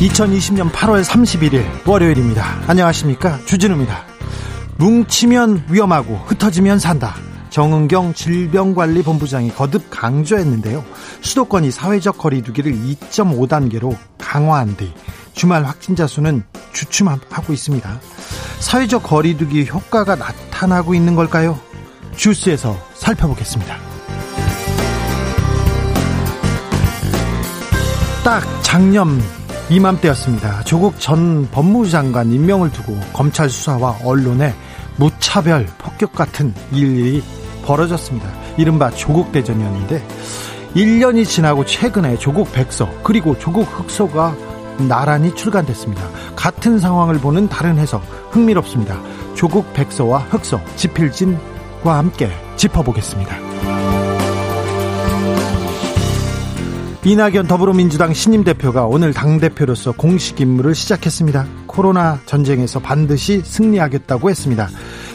(2020년 8월 31일) 월요일입니다. 안녕하십니까, 주진우입니다. 뭉치면 위험하고 흩어지면 산다. 정은경 질병관리본부장이 거듭 강조했는데요, 수도권이 사회적 거리두기를 2.5단계로 강화한 뒤 주말 확진자 수는 주춤하고 있습니다. 사회적 거리두기 효과가 나타나고 있는 걸까요? 주스에서 살펴보겠습니다. 딱 작년 이맘때였습니다. 조국 전 법무부 장관 임명을 두고 검찰 수사와 언론에 무차별 폭격 같은 일이 벌어졌습니다. 이른바 조국 대전이었는데 1년이 지나고 최근에 조국 백서 그리고 조국 흑서가 나란히 출간됐습니다. 같은 상황을 보는 다른 해석, 흥미롭습니다. 조국 백서와 흑서, 지필진과 함께 짚어보겠습니다. 이낙연 더불어민주당 신임 대표가 오늘 당대표로서 공식 임무를 시작했습니다. 코로나 전쟁에서 반드시 승리하겠다고 했습니다.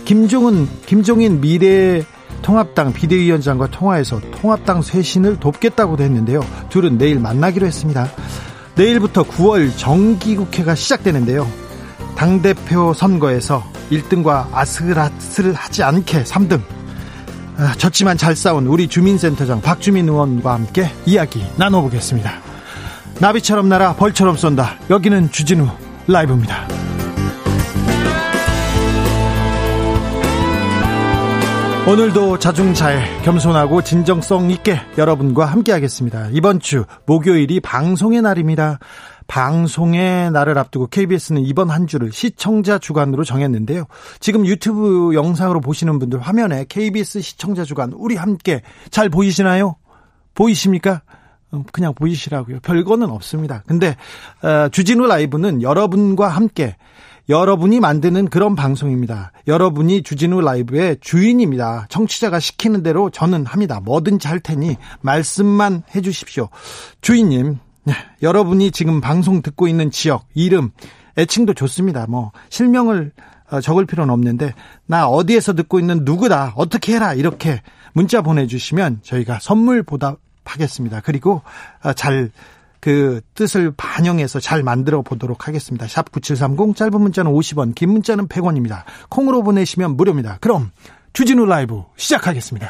김종인 미래통합당 비대위원장과 통화해서 통합당 쇄신을 돕겠다고도 했는데요, 둘은 내일 만나기로 했습니다. 내일부터 9월 정기국회가 시작되는데요, 당대표 선거에서 1등과 아슬아슬하지 않게 3등 졌지만 잘 싸운 우리 주민센터장 박주민 의원과 함께 이야기 나눠보겠습니다. 나비처럼 날아 벌처럼 쏜다. 여기는 주진우 라이브입니다. 오늘도 자중자애, 겸손하고 진정성 있게 여러분과 함께하겠습니다. 이번 주 목요일이 방송의 날입니다. 방송의 날을 앞두고 KBS는 이번 한 주를 시청자 주간으로 정했는데요, 지금 유튜브 영상으로 보시는 분들 화면에 KBS 시청자 주간 우리 함께 잘 보이시나요? 보이십니까? 그냥 보이시라고요. 별거는 없습니다. 근데 주진우 라이브는 여러분과 함께, 여러분이 만드는 그런 방송입니다. 여러분이 주진우 라이브의 주인입니다. 청취자가 시키는 대로 저는 합니다. 뭐든지 할 테니 말씀만 해주십시오. 주인님, 네, 여러분이 지금 방송 듣고 있는 지역, 이름, 애칭도 좋습니다. 뭐 실명을 적을 필요는 없는데 나 어디에서 듣고 있는 누구다, 어떻게 해라, 이렇게 문자 보내주시면 저희가 선물 보답하겠습니다. 그리고 잘 그 뜻을 반영해서 잘 만들어 보도록 하겠습니다. 샵 9730, 짧은 문자는 50원, 긴 문자는 100원입니다. 콩으로 보내시면 무료입니다. 그럼 주진우 라이브 시작하겠습니다.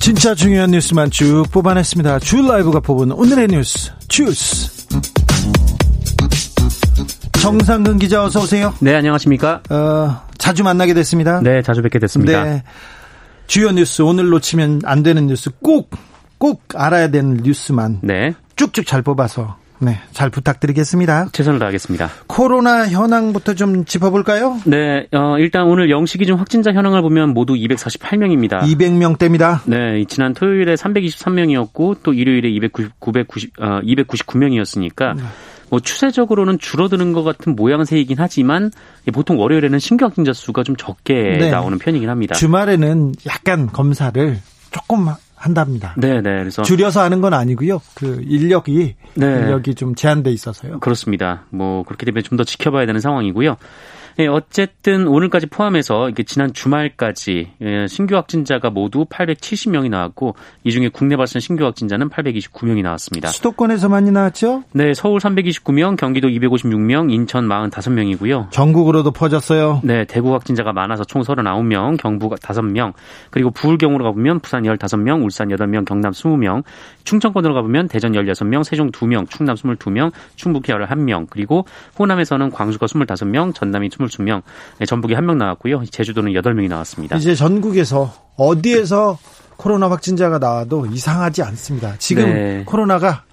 진짜 중요한 뉴스만 쭉 뽑아냈습니다. 주 라이브가 뽑은 오늘의 뉴스 주스. 정상근 기자, 어서 오세요. 네, 안녕하십니까. 자주 만나게 됐습니다. 네, 자주 뵙게 됐습니다. 네. 주요 뉴스, 오늘 놓치면 안 되는 뉴스, 꼭 알아야 되는 뉴스만, 네, 쭉쭉 잘 뽑아서, 네, 잘 부탁드리겠습니다. 최선을 다하겠습니다. 코로나 현황부터 좀 짚어볼까요? 네, 일단 오늘 0시 기준 확진자 현황을 보면 모두 248명입니다. 200명대입니다. 네, 지난 토요일에 323명이었고 또 일요일에 299명이었으니까 네, 뭐 추세적으로는 줄어드는 것 같은 모양새이긴 하지만 보통 월요일에는 신규 확진자 수가 좀 적게, 네, 나오는 편이긴 합니다. 주말에는 약간 검사를 조금 한답니다. 네, 네. 그래서 줄여서 하는 건 아니고요, 그 인력이 좀 제한돼 있어서요. 그렇습니다. 뭐 그렇게 되면 좀 더 지켜봐야 되는 상황이고요. 예, 어쨌든 오늘까지 포함해서 이게 지난 주말까지 예, 신규 확진자가 모두 870명이 나왔고 이 중에 국내 발생 신규 확진자는 829명이 나왔습니다. 수도권에서만이 나왔죠? 네, 서울 329명, 경기도 256명, 인천 45명이고요. 전국으로도 퍼졌어요? 네, 대구 확진자가 많아서 총 39명, 경북 5명, 그리고 부울경으로 가보면 부산 15명, 울산 8명, 경남 20명, 충청권으로 가보면 대전 16명, 세종 2명, 충남 22명, 충북 11명, 그리고 호남에서는 광주가 25명, 전남이 22명, 전북이 1명 나왔고요. 제주도는 8명이 나왔습니다. 이제 전국에서 어디에서 코로나 확진자가 나와도 이상하지 않습니다. 지금 네. 코로나가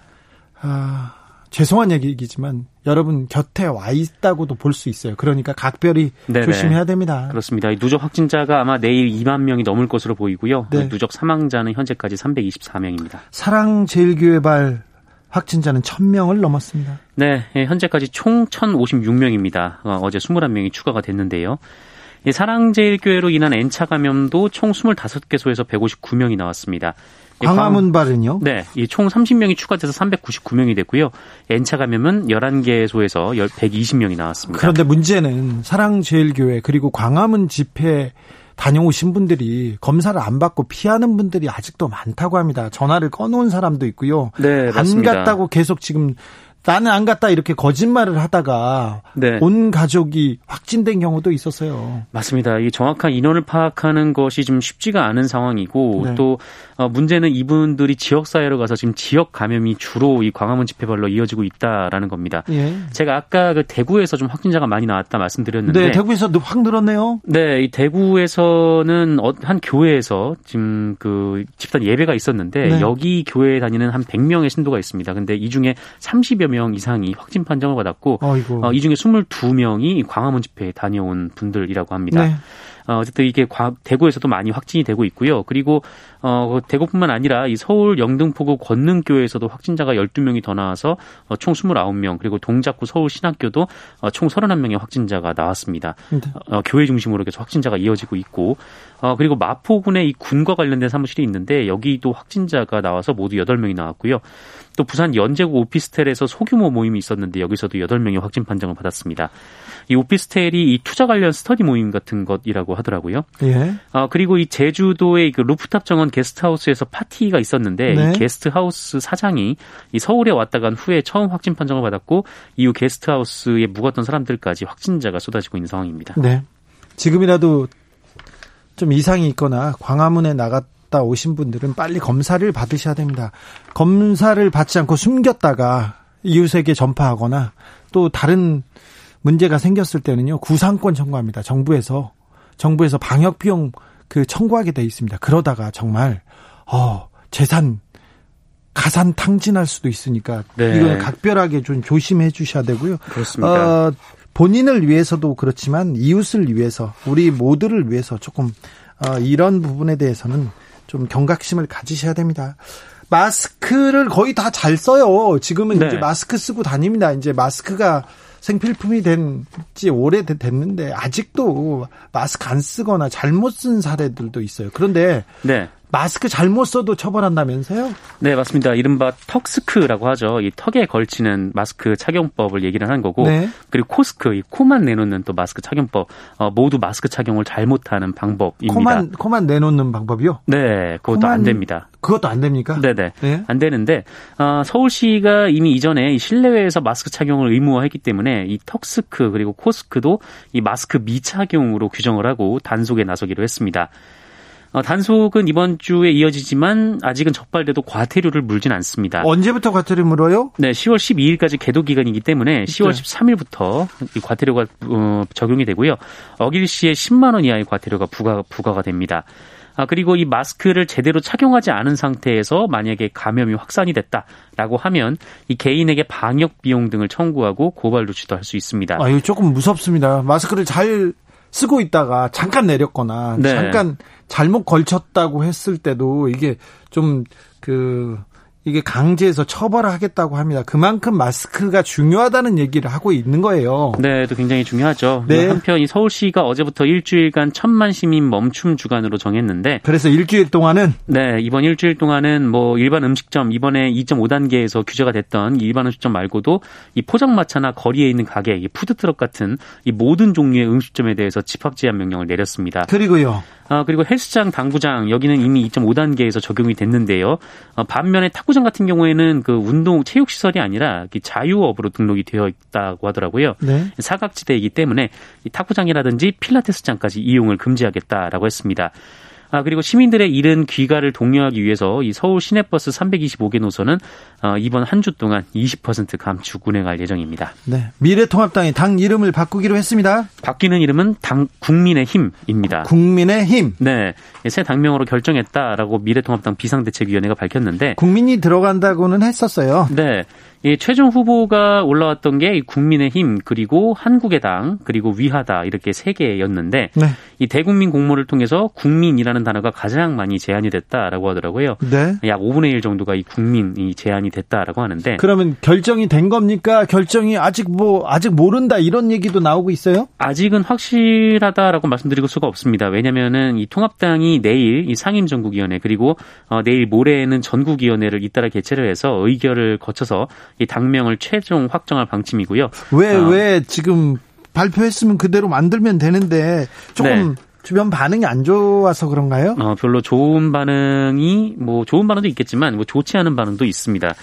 죄송한 얘기이지만 여러분 곁에 와 있다고도 볼 수 있어요. 그러니까 각별히 네네. 조심해야 됩니다. 그렇습니다. 누적 확진자가 아마 내일 2만 명이 넘을 것으로 보이고요. 네. 누적 사망자는 현재까지 324명입니다. 사랑제일교회발 확진자는 1,000명을 넘었습니다. 네, 현재까지 총 1,056명입니다. 어제 21명이 추가가 됐는데요. 사랑제일교회로 인한 N차 감염도 총 25개소에서 159명이 나왔습니다. 광화문발은요? 네, 총 30명이 추가돼서 399명이 됐고요. N차 감염은 11개소에서 120명이 나왔습니다. 그런데 문제는 사랑제일교회 그리고 광화문 집회 다녀오신 분들이 검사를 안 받고 피하는 분들이 아직도 많다고 합니다. 전화를 꺼놓은 사람도 있고요. 네, 맞습니다. 안 갔다고 계속 지금 나는 안 갔다 이렇게 거짓말을 하다가 네. 온 가족이 확진된 경우도 있었어요. 맞습니다. 이 정확한 인원을 파악하는 것이 좀 쉽지가 않은 상황이고 네. 또 문제는 이분들이 지역사회로 가서 지금 지역 감염이 주로 이 광화문 집회발로 이어지고 있다라는 겁니다. 예. 제가 아까 그 대구에서 좀 확진자가 많이 나왔다 말씀드렸는데 네, 대구에서 확 늘었네요. 네, 이 대구에서는 한 교회에서 지금 그 집단 예배가 있었는데 네. 여기 교회에 다니는 한 100명의 신도가 있습니다. 근데 이 중에 30여 명 이상이 확진 판정을 받았고 이 중에 22명이 광화문 집회에 다녀온 분들이라고 합니다. 네. 어쨌든 이게 대구에서도 많이 확진이 되고 있고요. 그리고 대구뿐만 아니라 이 서울 영등포구 권능교회에서도 확진자가 12명이 더 나와서 총 29명, 그리고 동작구 서울 신학교도 총 31명의 확진자가 나왔습니다. 네. 교회 중심으로 계속 확진자가 이어지고 있고 그리고 마포군에 이 군과 관련된 사무실이 있는데 여기도 확진자가 나와서 모두 8명이 나왔고요. 또 부산 연제구 오피스텔에서 소규모 모임이 있었는데 여기서도 8명이 확진 판정을 받았습니다. 이 오피스텔이 이 투자 관련 스터디 모임 같은 것이라고 하더라고요. 예. 그리고 이 제주도의 그 루프탑 정원 게스트하우스에서 파티가 있었는데 네. 이 게스트하우스 사장이 이 서울에 왔다 간 후에 처음 확진 판정을 받았고 이후 게스트하우스에 묵었던 사람들까지 확진자가 쏟아지고 있는 상황입니다. 네. 지금이라도 좀 이상이 있거나 광화문에 나갔다 오신 분들은 빨리 검사를 받으셔야 됩니다. 검사를 받지 않고 숨겼다가 이웃에게 전파하거나 또 다른 문제가 생겼을 때는요. 구상권 청구합니다. 정부에서 방역 비용 청구하게 돼 있습니다. 그러다가 정말 재산 가산 탕진할 수도 있으니까 네. 이걸 각별하게 좀 조심해 주셔야 되고요. 그렇습니다. 본인을 위해서도 그렇지만 이웃을 위해서 우리 모두를 위해서 조금 이런 부분에 대해서는 좀 경각심을 가지셔야 됩니다. 마스크를 거의 다 잘 써요. 지금은 네. 이제 마스크 쓰고 다닙니다. 이제 마스크가 생필품이 된 지 오래됐는데 아직도 마스크 안 쓰거나 잘못 쓴 사례들도 있어요. 그런데 네. 마스크 잘못 써도 처벌한다면서요? 네, 맞습니다. 이른바 턱스크라고 하죠. 이 턱에 걸치는 마스크 착용법을 얘기를 한 거고 네. 그리고 코스크, 이 코만 내놓는 또 마스크 착용법 모두 마스크 착용을 잘못하는 방법입니다. 코만 내놓는 방법이요? 네, 그것도 안 됩니다. 그것도 안 됩니까? 네네. 네. 안 되는데 서울시가 이미 이전에 실내외에서 마스크 착용을 의무화했기 때문에 이 턱스크 그리고 코스크도 이 마스크 미착용으로 규정을 하고 단속에 나서기로 했습니다. 단속은 이번 주에 이어지지만 아직은 적발돼도 과태료를 물진 않습니다. 언제부터 과태료 물어요? 네, 10월 12일까지 계도 기간이기 때문에 10월 13일부터 이 과태료가 적용이 되고요. 어길 시에 10만 원 이하의 과태료가 부과가 됩니다. 그리고 이 마스크를 제대로 착용하지 않은 상태에서 만약에 감염이 확산이 됐다라고 하면 이 개인에게 방역 비용 등을 청구하고 고발 조치도 할 수 있습니다. 이거 조금 무섭습니다. 마스크를 잘 쓰고 있다가 잠깐 내렸거나 네. 잠깐 잘못 걸쳤다고 했을 때도 이게 좀 이게 강제해서 처벌하겠다고 합니다. 그만큼 마스크가 중요하다는 얘기를 하고 있는 거예요. 네, 또 굉장히 중요하죠. 네. 한편 이 서울시가 어제부터 일주일간 1,000만 시민 멈춤 주간으로 정했는데, 그래서 일주일 동안은 이번 일주일 동안은 뭐 일반 음식점, 이번에 2.5단계에서 규제가 됐던 일반 음식점 말고도 이 포장마차나 거리에 있는 가게, 이 푸드트럭 같은 이 모든 종류의 음식점에 대해서 집합 제한 명령을 내렸습니다. 그리고요. 그리고 헬스장, 당구장, 여기는 이미 2.5단계에서 적용이 됐는데요. 반면에 탁구장 같은 경우에는 그 운동 체육시설이 아니라 자유업으로 등록이 되어 있다고 하더라고요. 네. 사각지대이기 때문에 이 탁구장이라든지 필라테스장까지 이용을 금지하겠다라고 했습니다. 그리고 시민들의 이른 귀가를 독려하기 위해서 이 서울 시내버스 325개 노선은 이번 한 주 동안 20% 감축 운행할 예정입니다. 네, 미래통합당이 당 이름을 바꾸기로 했습니다. 바뀌는 이름은 당 국민의힘입니다. 국민의힘. 네, 새 당명으로 결정했다라고 미래통합당 비상대책위원회가 밝혔는데, 국민이 들어간다고는 했었어요. 네. 예, 최종 후보가 올라왔던 게 국민의힘, 그리고 한국의당, 그리고 위하다, 이렇게 세 개였는데, 네. 이 대국민 공모를 통해서 국민이라는 단어가 가장 많이 제안이 됐다라고 하더라고요. 네. 약 5분의 1 정도가 이 국민이 제안이 됐다라고 하는데. 그러면 결정이 된 겁니까? 결정이 아직 모른다, 이런 얘기도 나오고 있어요? 아직은 확실하다라고 말씀드릴 수가 없습니다. 왜냐면은 이 통합당이 내일 이 상임전국위원회, 그리고 내일 모레에는 전국위원회를 잇따라 개최를 해서 의결을 거쳐서 이 당명을 최종 확정할 방침이고요. 왜 지금 발표했으면 그대로 만들면 되는데 조금 주변 반응이 안 좋아서 그런가요? 별로 좋은 반응이, 뭐 좋은 반응도 있겠지만 뭐 좋지 않은 반응도 있습니다.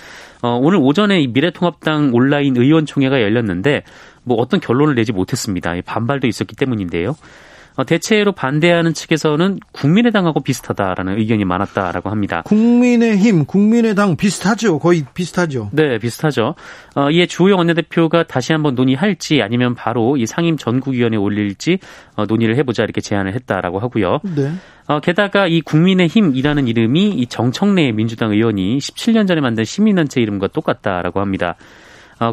오늘 오전에 이 미래통합당 온라인 의원총회가 열렸는데 뭐 어떤 결론을 내지 못했습니다. 반발도 있었기 때문인데요. 대체로 반대하는 측에서는 국민의당하고 비슷하다라는 의견이 많았다라고 합니다. 국민의힘, 국민의당 비슷하죠. 거의 비슷하죠. 네, 비슷하죠. 이에 주호영 원내대표가 다시 한번 논의할지 아니면 바로 이 상임 전국위원회에 올릴지 논의를 해보자, 이렇게 제안을 했다라고 하고요. 네. 게다가 이 국민의힘이라는 이름이 이 정청래 민주당 의원이 17년 전에 만든 시민단체 이름과 똑같다라고 합니다.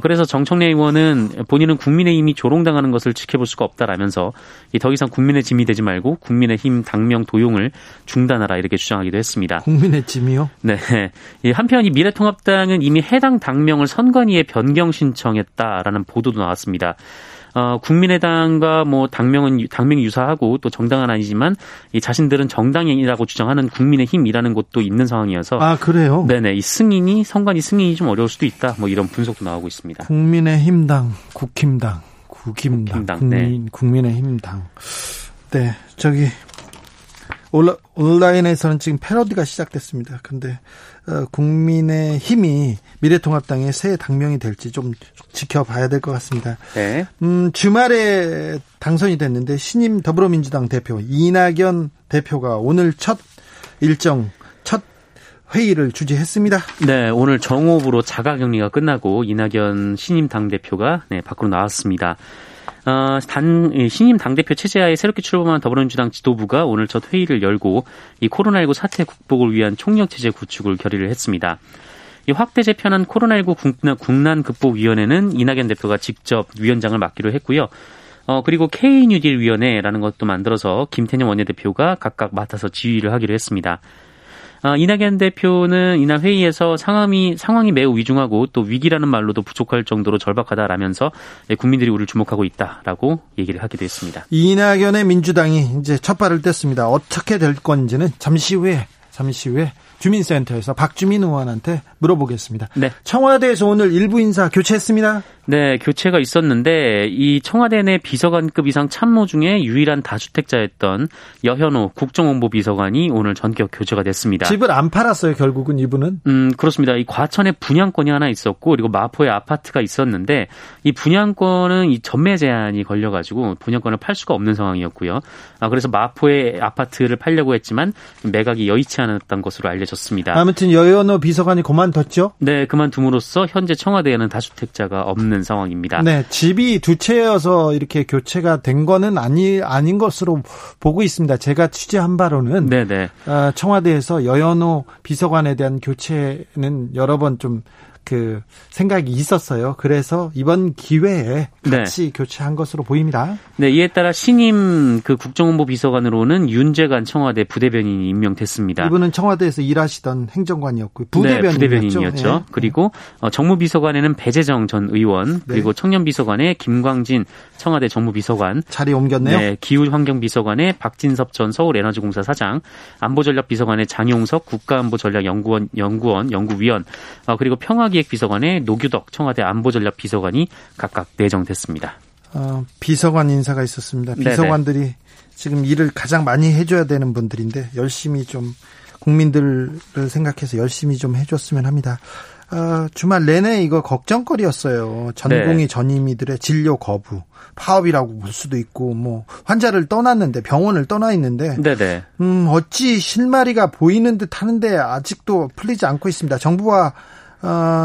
그래서 정청래 의원은 본인은 국민의힘이 조롱당하는 것을 지켜볼 수가 없다라면서 더 이상 국민의 짐이 되지 말고 국민의힘 당명 도용을 중단하라, 이렇게 주장하기도 했습니다. 국민의 짐이요? 네. 한편 이 미래통합당은 이미 해당 당명을 선관위에 변경 신청했다라는 보도도 나왔습니다. 국민의당과 뭐 당명이 유사하고 또 정당은 아니지만 이 자신들은 정당이라고 주장하는 국민의힘이라는 것도 있는 상황이어서. 아, 그래요? 네네. 이 선관위 승인이 좀 어려울 수도 있다, 뭐 이런 분석도 나오고 있습니다. 국민의힘당, 국힘당, 국민의힘당. 네, 저기 온라인에서는 지금 패러디가 시작됐습니다. 근데 국민의힘이 미래통합당의 새 당명이 될지 좀 지켜봐야 될 것 같습니다. 네. 주말에 당선이 됐는데 신임 더불어민주당 대표 이낙연 대표가 오늘 첫 일정, 첫 회의를 주재했습니다. 네, 오늘 정오부로 자가격리가 끝나고 이낙연 신임 당대표가 밖으로 나왔습니다. 신임 당대표 체제하에 새롭게 출범한 더불어민주당 지도부가 오늘 첫 회의를 열고 이 코로나19 사태 극복을 위한 총력체제 구축을 결의를 했습니다. 이 확대 재편한 코로나19 국난 극복위원회는 이낙연 대표가 직접 위원장을 맡기로 했고요. 그리고 K뉴딜 위원회라는 것도 만들어서 김태년 원내대표가 각각 맡아서 지휘를 하기로 했습니다. 이낙연 대표는 이날 회의에서 상황이 매우 위중하고 또 위기라는 말로도 부족할 정도로 절박하다라면서 국민들이 우리를 주목하고 있다라고 얘기를 하기도 했습니다. 이낙연의 민주당이 이제 첫 발을 뗐습니다. 어떻게 될 건지는 잠시 후에 주민센터에서 박주민 의원한테 물어보겠습니다. 네. 청와대에서 오늘 일부 인사 교체했습니다. 네, 교체가 있었는데 이 청와대 내 비서관급 이상 참모 중에 유일한 다주택자였던 여현호 국정홍보 비서관이 오늘 전격 교체가 됐습니다. 집을 안 팔았어요, 결국은 이분은? 그렇습니다. 이 과천에 분양권이 하나 있었고, 그리고 마포에 아파트가 있었는데 이 분양권은 이 전매 제한이 걸려가지고 분양권을 팔 수가 없는 상황이었고요. 그래서 마포에 아파트를 팔려고 했지만 매각이 여의치 않았던 것으로 알려졌습니다. 아무튼 여현호 비서관이 그만뒀죠? 네, 그만둠으로써 현재 청와대에는 다주택자가 없는 상황입니다. 네, 집이 두 채여서 이렇게 교체가 된 거는 아닌 것으로 보고 있습니다. 제가 취재한 바로는 청와대에서 여현호 비서관에 대한 교체는 여러 번 좀 생각이 있었어요. 그래서 이번 기회에 같이 교체한 것으로 보입니다. 네, 이에 따라 신임 국정홍보 비서관으로는 윤재관 청와대 부대변인이 임명됐습니다. 이분은 청와대에서 일하시던 행정관이었고요. 부대변인이었죠. 네. 그리고 정무비서관에는 배재정 전 의원, 그리고 청년비서관에 김광진 청와대 정무비서관. 자리 옮겼네요. 네, 기후환경비서관에 박진섭 전 서울에너지공사 사장, 안보전략비서관에 장용석 국가안보전략연구원 연구위원, 그리고 평화기획비서관에 노규덕 청와대 안보전략비서관이 각각 내정됐습니다. 비서관 인사가 있었습니다. 비서관들이 네네. 지금 일을 가장 많이 해줘야 되는 분들인데 열심히 좀 국민들을 생각해서 열심히 좀 해줬으면 합니다. 주말 내내 이거 걱정거리였어요. 전공의 전임의들의 진료 거부, 파업이라고 볼 수도 있고 뭐 환자를 떠났는데 병원을 떠나 있는데 어찌 실마리가 보이는 듯 하는데 아직도 풀리지 않고 있습니다. 정부와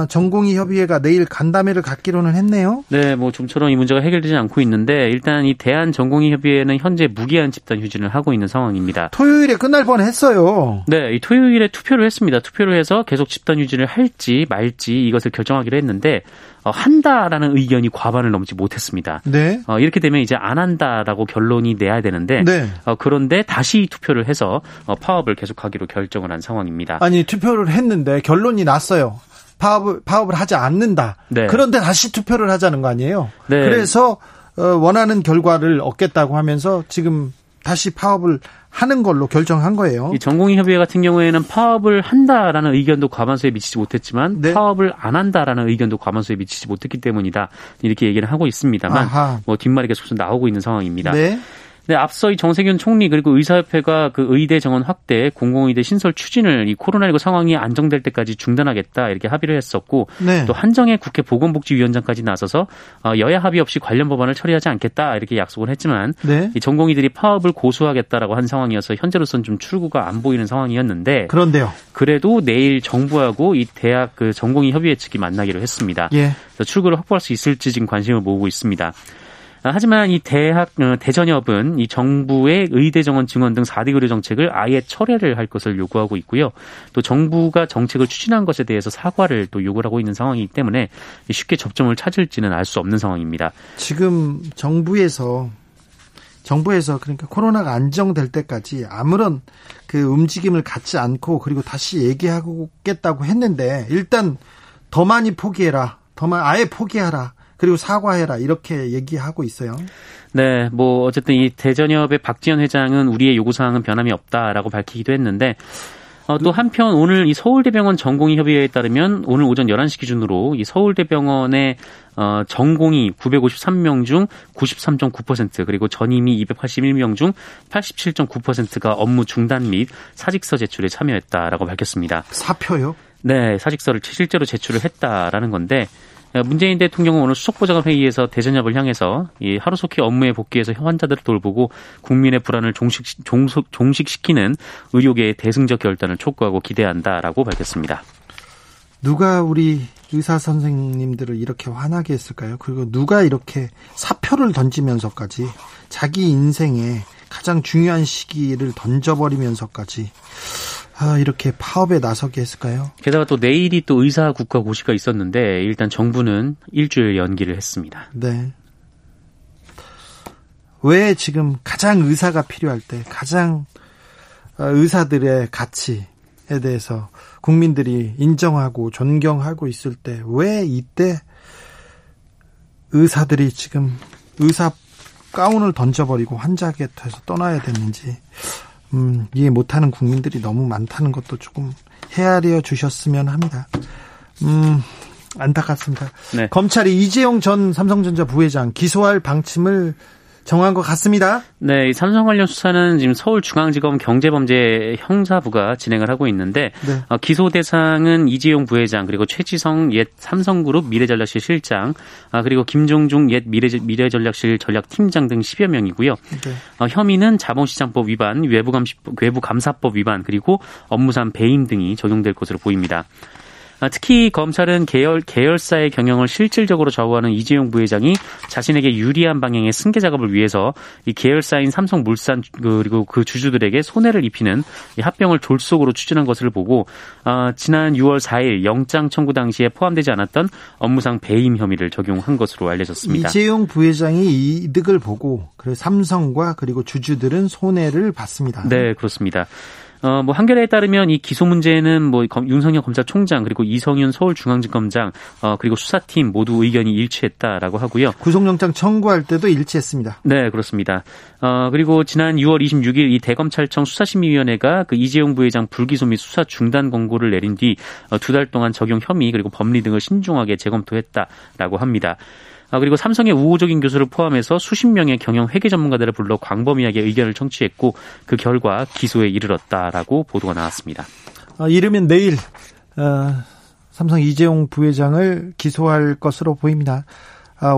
전공의 협의회가 내일 간담회를 갖기로는 했네요. 네, 뭐 좀처럼 이 문제가 해결되지 않고 있는데 일단 이 대한 전공의 협의회는 현재 무기한 집단 휴진을 하고 있는 상황입니다. 토요일에 끝날 뻔했어요. 네, 이 토요일에 투표를 했습니다. 투표를 해서 계속 집단 휴진을 할지 말지 이것을 결정하기로 했는데 한다라는 의견이 과반을 넘지 못했습니다. 네. 이렇게 되면 이제 안 한다라고 결론이 내야 되는데 그런데 다시 투표를 해서 파업을 계속하기로 결정을 한 상황입니다. 아니, 투표를 했는데 결론이 났어요. 파업을 하지 않는다. 네. 그런데 다시 투표를 하자는 거 아니에요. 네. 그래서 원하는 결과를 얻겠다고 하면서 지금 다시 파업을 하는 걸로 결정한 거예요. 이 전공의 협의회 같은 경우에는 파업을 한다라는 의견도 과반수에 미치지 못했지만 파업을 안 한다라는 의견도 과반수에 미치지 못했기 때문이다. 이렇게 얘기를 하고 있습니다만 뭐 뒷말이 계속 나오고 있는 상황입니다. 네. 네, 앞서 이 정세균 총리 그리고 의사협회가 그 의대 정원 확대, 공공의대 신설 추진을 이 코로나19 상황이 안정될 때까지 중단하겠다 이렇게 합의를 했었고 또 한정혜 국회 보건복지위원장까지 나서서 여야 합의 없이 관련 법안을 처리하지 않겠다 이렇게 약속을 했지만 이 전공의들이 파업을 고수하겠다라고 한 상황이어서 현재로서는 좀 출구가 안 보이는 상황이었는데 그런데요. 그래도 내일 정부하고 이 대학 그 전공의 협의회 측이 만나기로 했습니다. 그래서 출구를 확보할 수 있을지 지금 관심을 모으고 있습니다. 하지만 이 대전협은 이 정부의 의대 정원 증원 등 4대 의료 정책을 아예 철회를 할 것을 요구하고 있고요. 또 정부가 정책을 추진한 것에 대해서 사과를 또 요구를 하고 있는 상황이기 때문에 쉽게 접점을 찾을지는 알 수 없는 상황입니다. 지금 정부에서 그러니까 코로나가 안정될 때까지 아무런 그 움직임을 갖지 않고 그리고 다시 얘기하겠다고 했는데 일단 더 많이 포기해라. 아예 포기하라. 그리고 사과해라 이렇게 얘기하고 있어요. 네, 뭐 어쨌든 이 대전협의 박지현 회장은 우리의 요구사항은 변함이 없다라고 밝히기도 했는데 또 한편 오늘 이 서울대병원 전공의 협의회에 따르면 오늘 오전 11시 기준으로 이 서울대병원의 전공의 953명 중 93.9% 그리고 전임의 281명 중 87.9%가 업무 중단 및 사직서 제출에 참여했다라고 밝혔습니다. 사표요? 네, 사직서를 실제로 제출을 했다라는 건데 문재인 대통령은 오늘 수석보좌관 회의에서 대전협을 향해서 이 하루속히 업무에 복귀해서 환자들을 돌보고 국민의 불안을 종식시키는 의료계의 대승적 결단을 촉구하고 기대한다라고 밝혔습니다. 누가 우리 의사 선생님들을 이렇게 화나게 했을까요? 그리고 누가 이렇게 사표를 던지면서까지 자기 인생에 가장 중요한 시기를 던져버리면서까지 이렇게 파업에 나서게 했을까요? 게다가 또 내일이 또 의사 국가고시가 있었는데 일단 정부는 일주일 연기를 했습니다. 네. 왜 지금 가장 의사가 필요할 때 가장 의사들의 가치에 대해서 국민들이 인정하고 존경하고 있을 때 왜 이때 의사들이 지금 의사 가운을 던져버리고 환자 곁에서 떠나야 되는지 이해 못하는 국민들이 너무 많다는 것도 조금 헤아려 주셨으면 합니다. 안타깝습니다. 네. 검찰이 이재용 전 삼성전자 부회장 기소할 방침을 정한 것 같습니다. 네, 이 삼성 관련 수사는 지금 서울중앙지검 경제범죄 형사부가 진행을 하고 있는데 기소 대상은 이재용 부회장 그리고 최지성 옛 삼성그룹 미래전략실 실장 그리고 김종중 옛 미래전략실 전략팀장 등 10여 명이고요. 혐의는 자본시장법 위반, 외부감사법 위반 그리고 업무상 배임 등이 적용될 것으로 보입니다. 특히 검찰은 계열사의 경영을 실질적으로 좌우하는 이재용 부회장이 자신에게 유리한 방향의 승계 작업을 위해서 이 계열사인 삼성물산 그리고 그 주주들에게 손해를 입히는 이 합병을 졸속으로 추진한 것을 보고 지난 6월 4일 영장 청구 당시에 포함되지 않았던 업무상 배임 혐의를 적용한 것으로 알려졌습니다. 이재용 부회장이 이득을 보고 삼성과 그리고 주주들은 손해를 봤습니다. 네, 그렇습니다. 뭐 한겨레에 따르면 이 기소 문제는 뭐 윤석열 검찰총장 그리고 이성윤 서울중앙지검장 그리고 수사팀 모두 의견이 일치했다라고 하고요. 구속영장 청구할 때도 일치했습니다. 네, 그렇습니다. 그리고 지난 6월 26일 이 대검찰청 수사심의위원회가 그 이재용 부회장 불기소 및 수사 중단 권고를 내린 뒤 두 달 동안 적용 혐의 그리고 법리 등을 신중하게 재검토했다라고 합니다. 그리고 삼성의 우호적인 교수를 포함해서 수십 명의 경영 회계 전문가들을 불러 광범위하게 의견을 청취했고 그 결과 기소에 이르렀다라고 보도가 나왔습니다. 이르면 내일 삼성 이재용 부회장을 기소할 것으로 보입니다.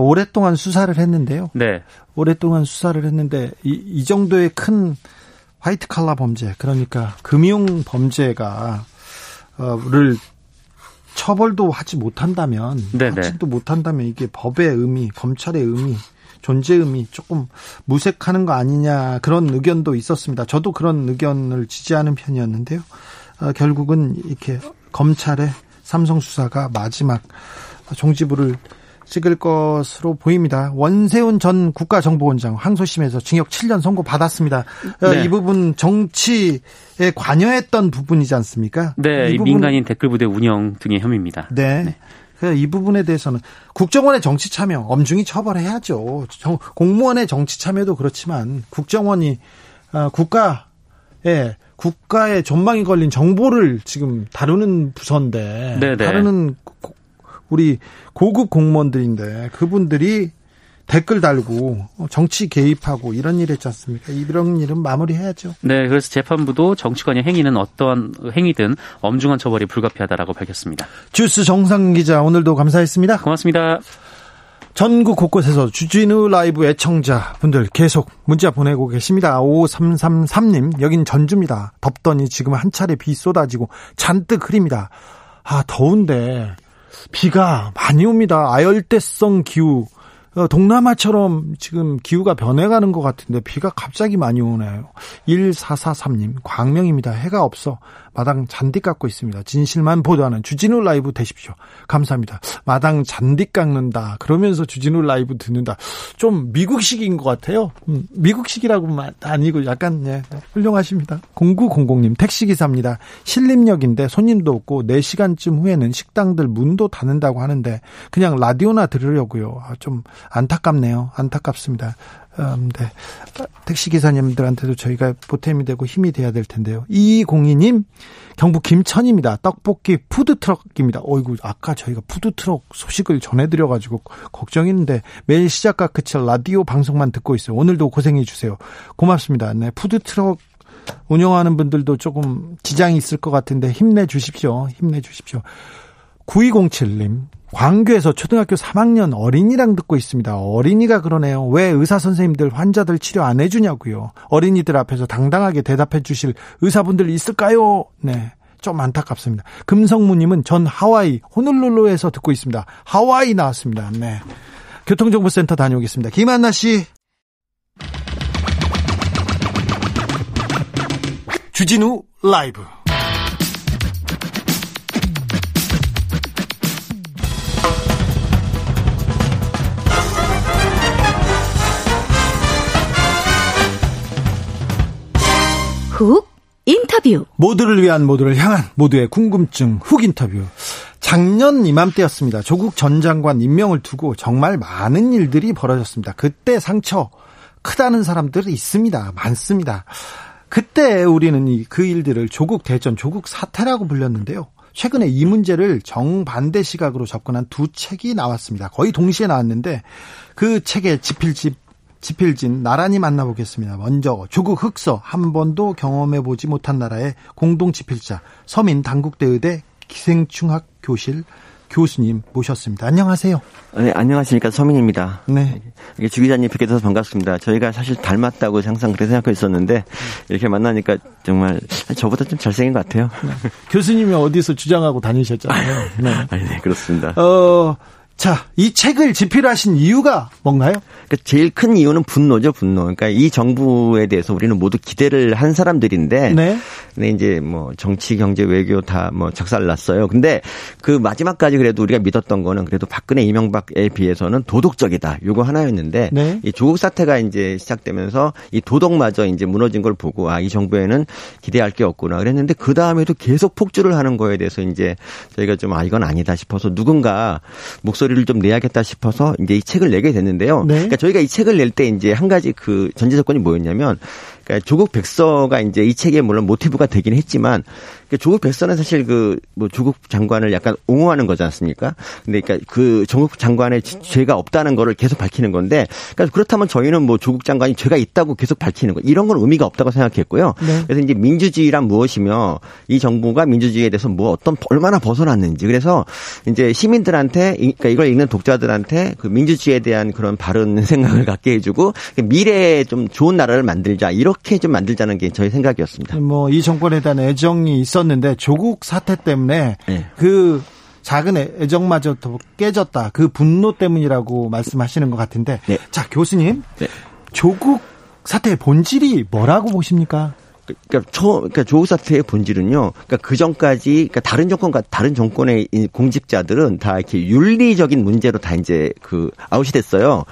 오랫동안 수사를 했는데요. 네. 오랫동안 수사를 했는데 이 정도의 큰 화이트 칼라 범죄, 그러니까 금융 범죄가를 처벌도 하지 못한다면, 확진도 못한다면 이게 법의 의미, 검찰의 의미, 존재 의미 조금 무색하는 거 아니냐, 그런 의견도 있었습니다. 저도 그런 의견을 지지하는 편이었는데요. 결국은 이렇게 검찰의 삼성 수사가 마지막 종지부를 찍을 것으로 보입니다. 원세훈 전 국가정보원장 항소심에서 징역 7년 선고받았습니다. 네. 이 부분 정치에 관여했던 부분이지 않습니까? 네. 이 부분, 민간인 댓글부대 운영 등의 혐의입니다. 네. 네. 이 부분에 대해서는 국정원의 정치 참여 엄중히 처벌해야죠. 공무원의 정치 참여도 그렇지만 국정원이 국가의 존망이 걸린 정보를 지금 다루는 부서인데, 네네. 다루는 우리 고급 공무원들인데 그분들이 댓글 달고 정치 개입하고 이런 일 했지 않습니까? 이런 일은 마무리해야죠. 네, 그래서 재판부도 정치관의 행위는 어떠한 행위든 엄중한 처벌이 불가피하다라고 밝혔습니다. 주스 정상 기자, 오늘도 감사했습니다. 고맙습니다. 전국 곳곳에서 주진우 라이브 애청자분들 계속 문자 보내고 계십니다. 5333님, 여긴 전주입니다. 덥더니 지금 한 차례 비 쏟아지고 잔뜩 흐립니다. 더운데 비가 많이 옵니다. 아열대성 기후, 동남아처럼 지금 기후가 변해가는 것 같은데 비가 갑자기 많이 오네요. 1443님, 광명입니다. 해가 없어 마당 잔디 깎고 있습니다. 진실만 보도하는 주진우 라이브 되십시오. 감사합니다. 마당 잔디 깎는다 그러면서 주진우 라이브 듣는다, 좀 미국식인 것 같아요. 미국식이라고만 아니고 약간, 예, 훌륭하십니다. 0900님, 택시기사입니다. 신림역인데 손님도 없고 4시간쯤 후에는 식당들 문도 닫는다고 하는데 그냥 라디오나 들으려고요. 좀 안타깝네요. 안타깝습니다. 네. 택시기사님들한테도 저희가 보탬이 되고 힘이 돼야 될 텐데요. 2202님, 경북 김천입니다. 떡볶이 푸드트럭입니다. 어이구, 아까 저희가 푸드트럭 소식을 전해드려가지고 걱정했는데 매일 시작과 끝을 라디오 방송만 듣고 있어요. 오늘도 고생해주세요. 고맙습니다. 네, 푸드트럭 운영하는 분들도 조금 지장이 있을 것 같은데 힘내주십시오. 힘내주십시오. 9207님, 광주에서 초등학교 3학년 어린이랑 듣고 있습니다. 어린이가 그러네요. 왜 의사 선생님들 환자들 치료 안 해주냐고요. 어린이들 앞에서 당당하게 대답해 주실 의사분들 있을까요? 네, 좀 안타깝습니다. 금성무님은 전 하와이 호놀룰루에서 듣고 있습니다. 하와이 나왔습니다. 네, 교통정보센터 다녀오겠습니다. 김한나 씨. 주진우 라이브. 훅 인터뷰. 모두를 위한, 모두를 향한, 모두의 궁금증 훅 인터뷰. 작년 이맘때였습니다. 조국 전 장관 임명을 두고 정말 많은 일들이 벌어졌습니다. 그때 상처 크다는 사람들이 있습니다. 많습니다. 그때 우리는 그 일들을 조국 대전, 조국 사태라고 불렸는데요. 최근에 이 문제를 정반대 시각으로 접근한 두 책이 나왔습니다. 거의 동시에 나왔는데 그 책의 지필진 나란히 만나보겠습니다. 먼저 조국 흑서, 한 번도 경험해보지 못한 나라의 공동지필자, 서민 당국대의대 기생충학 교실 교수님 모셨습니다. 안녕하세요. 네, 안녕하십니까. 서민입니다. 네. 주 기자님 뵙게 돼서 반갑습니다. 저희가 사실 닮았다고 항상 그렇게 생각하고 있었는데 이렇게 만나니까 정말 저보다 좀 잘생긴 것 같아요. 네. 교수님이 어디서 주장하고 다니셨잖아요. 네, 그렇습니다. 자, 이 책을 집필하신 이유가 뭔가요? 제일 큰 이유는 분노죠, 분노. 그러니까 이 정부에 대해서 우리는 모두 기대를 한 사람들인데, 네. 근데 이제 뭐 정치, 경제, 외교 다 뭐 작살났어요. 근데 그 마지막까지 그래도 우리가 믿었던 거는 그래도 박근혜, 이명박에 비해서는 도덕적이다. 요거 하나였는데, 네. 이 조국 사태가 이제 시작되면서 이 도덕마저 이제 무너진 걸 보고, 아, 이 정부에는 기대할 게 없구나 그랬는데 그 다음에도 계속 폭주를 하는 거에 대해서 이제 저희가 좀 아, 이건 아니다 싶어서 누군가 목소리를 좀 내야겠다 싶어서 이제 이 책을 내게 됐는데요. 네. 그러니까 저희가 이 책을 낼 때 이제 한 가지 그 전제 조건이 뭐였냐면, 그러니까 조국 백서가 이제 이 책에 물론 모티브가 되긴 했지만, 그러니까 조국 백서는 사실 그 뭐 조국 장관을 약간 옹호하는 거지 않습니까? 근데 그러니까 그 조국 장관의 죄가 없다는 거를 계속 밝히는 건데, 그러니까 그렇다면 저희는 뭐 조국 장관이 죄가 있다고 계속 밝히는 거, 이런 건 의미가 없다고 생각했고요. 네. 그래서 이제 민주주의란 무엇이며 이 정부가 민주주의에 대해서 뭐 어떤 얼마나 벗어났는지, 그래서 이제 시민들한테, 그러니까 이걸 읽는 독자들한테 그 민주주의에 대한 그런 바른 생각을 갖게 해주고 미래에 좀 좋은 나라를 만들자, 이렇게 좀 만들자는 게 저희 생각이었습니다. 뭐 이 정권에 대한 애정이 있었는데 조국 사태 때문에, 네. 그 작은 애정마저 깨졌다, 그 분노 때문이라고 말씀하시는 것 같은데, 네. 자, 교수님, 네. 조국 사태의 본질이 뭐라고 보십니까? 그러니까 조국 사태의 본질은요, 그러니까 그 전까지, 그러니까 다른 정권과 다른 정권의 공직자들은 다 이렇게 윤리적인 문제로 다 이제 그 아웃이 됐어요.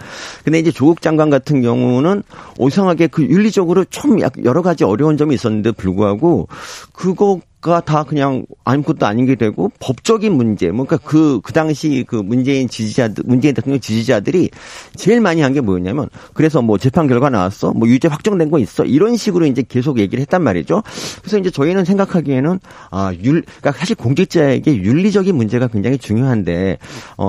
근데 이제 조국 장관 같은 경우는 이상하게 그 윤리적으로 좀 여러 가지 어려운 점이 있었는데 불구하고 그거가 다 그냥 아무것도 아닌 게 되고, 법적인 문제, 그러니까 그 당시 그 문재인 대통령 지지자들이 제일 많이 한 게 뭐였냐면, 그래서 뭐 재판 결과 나왔어, 뭐 유죄 확정된 거 있어, 이런 식으로 이제 계속 얘기를 했단 말이죠. 그래서 이제 저희는 생각하기에는 그러니까 사실 공직자에게 윤리적인 문제가 굉장히 중요한데,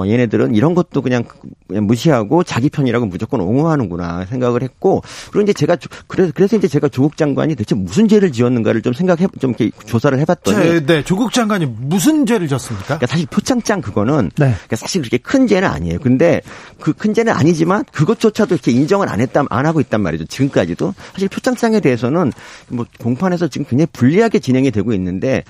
얘네들은 이런 것도 그냥 무시하고 자기 편이라고 무조건 옹호하는구나 생각을 했고, 그리고 이제 그래서 이제 제가 조국 장관이 대체 무슨 죄를 지었는가를 좀 이렇게 조사를 해봤더니, 네, 조국 장관이 무슨 죄를 졌습니까? 그러니까 사실 표창장 그거는, 네. 그러니까 사실 그렇게 큰 죄는 아니에요. 근데 그 큰 죄는 아니지만 그것조차도 이렇게 인정을 안 하고 있단 말이죠. 지금까지도 사실 표창장에 대해서는 뭐 공판에서 지금 굉장히 불리하게 진행이 되고 있는데,